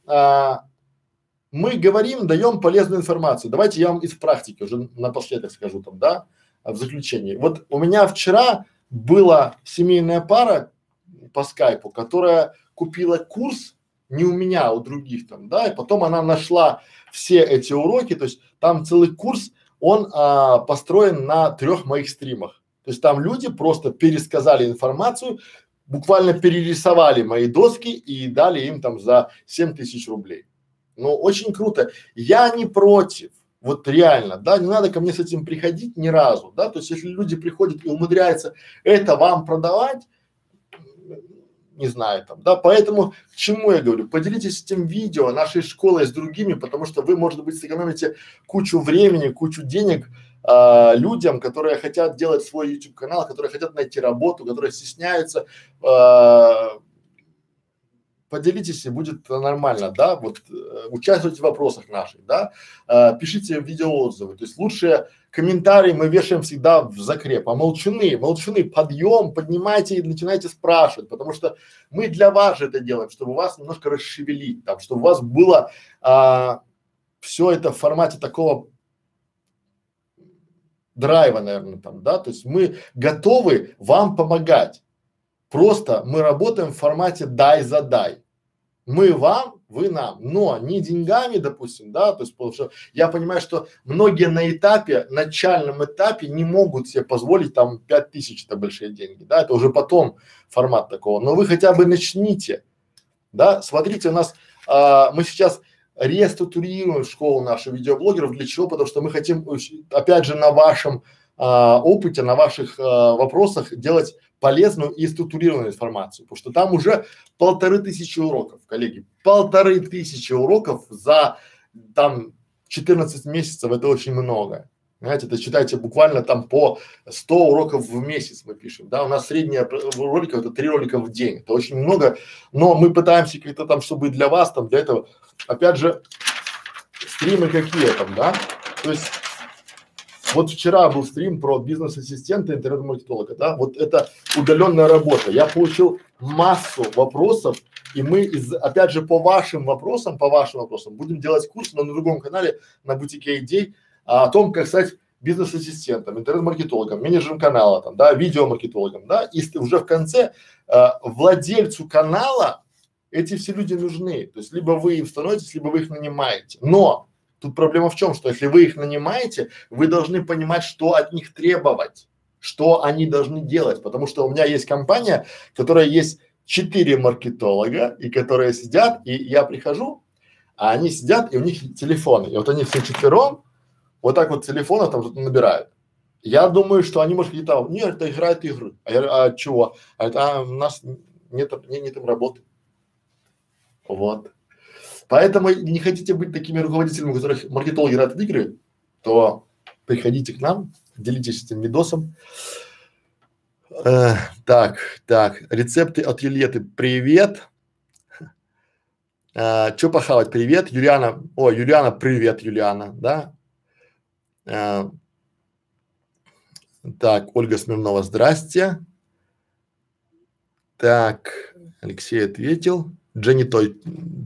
Мы говорим, даем полезную информацию. Давайте я вам из практики уже напоследок скажу там, да, в заключении. Вот у меня вчера была семейная пара по скайпу, которая купила курс не у меня, а у других там, да, и потом она нашла все эти уроки, то есть там целый курс, он построен на 3 моих стримах. То есть там люди просто пересказали информацию, буквально перерисовали мои доски и дали им там за 7000 рублей. Ну, очень круто. Я не против, вот реально, да, не надо ко мне с этим приходить ни разу, да, то есть если люди приходят и умудряются это вам продавать, не знаю там, да, поэтому к чему я говорю, поделитесь этим видео нашей школой с другими, потому что вы, может быть, сэкономите кучу времени, кучу денег людям, которые хотят делать свой YouTube канал, которые хотят найти работу, которые стесняются. Поделитесь, и будет нормально, да, вот, участвуйте в вопросах наших, да, пишите видеоотзывы, то есть лучшие комментарии мы вешаем всегда в закреп, а молчуны, подъем, поднимайте и начинайте спрашивать, потому что мы для вас же это делаем, чтобы вас немножко расшевелить, там, чтобы у вас было все это в формате такого драйва, наверное, там, да, то есть мы готовы вам помогать. Просто мы работаем в формате дай-задай. Мы вам, вы нам, но не деньгами, допустим, да, то есть, потому что я понимаю, что многие на этапе, начальном этапе не могут себе позволить там 5000, это большие деньги, да, это уже потом формат такого, но вы хотя бы начните, да, смотрите, у нас, мы сейчас реструктурируем школу нашу видеоблогеров, для чего, потому что мы хотим, опять же, на вашем опыте, на ваших вопросах делать полезную и структурированную информацию, потому что там уже 1500 уроков, коллеги, 1500 уроков за там 14 месяцев, это очень много, знаете, это считайте буквально там по 100 уроков в месяц мы пишем, да, у нас средняя роликов это 3 ролика в день, это очень много, но мы пытаемся как-то там, чтобы для вас там, для этого, опять же, стримы какие там, да, то есть вот вчера был стрим про бизнес-ассистента, интернет-маркетолога, да, вот это удаленная работа. Я получил массу вопросов, и мы, опять же, по вашим вопросам, будем делать курс, но на другом канале, на Бутике идей, о том, как стать бизнес-ассистентом, интернет-маркетологом, менеджером канала, там, да, видеомаркетологом, да, и уже в конце владельцу канала эти все люди нужны, то есть либо вы им становитесь, либо вы их нанимаете, но тут проблема в чем, что если вы их нанимаете, вы должны понимать, что от них требовать, что они должны делать, потому что у меня есть компания, которая есть 4 маркетолога, и которые сидят, и я прихожу, а они сидят, и у них телефоны, и вот они все четвером, вот так вот телефона там что-то набирают. Я думаю, что они, может, где-то, нет, это играет игры, а я, а чего? А это, у нас нет им работы. Вот. Поэтому, не хотите быть такими руководителями, у которых маркетологи играют в игры, то приходите к нам, делитесь этим видосом. Так, рецепты от Юльеты. Привет. Чё похавать? Привет. Юлиана. О, Юлиана, привет, Юлиана, да? Так, Ольга Смирнова, здрасте. Так, Алексей ответил. Дженни Той.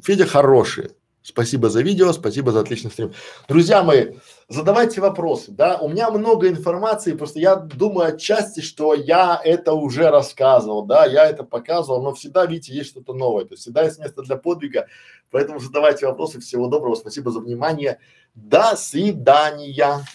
Федя хорошие. Спасибо за видео, спасибо за отличный стрим. Друзья мои, задавайте вопросы, да, у меня много информации, просто я думаю отчасти, что я это уже рассказывал, да, я это показывал, но всегда, видите, есть что-то новое, то есть всегда есть место для подвига, поэтому задавайте вопросы, всего доброго, спасибо за внимание, до свидания.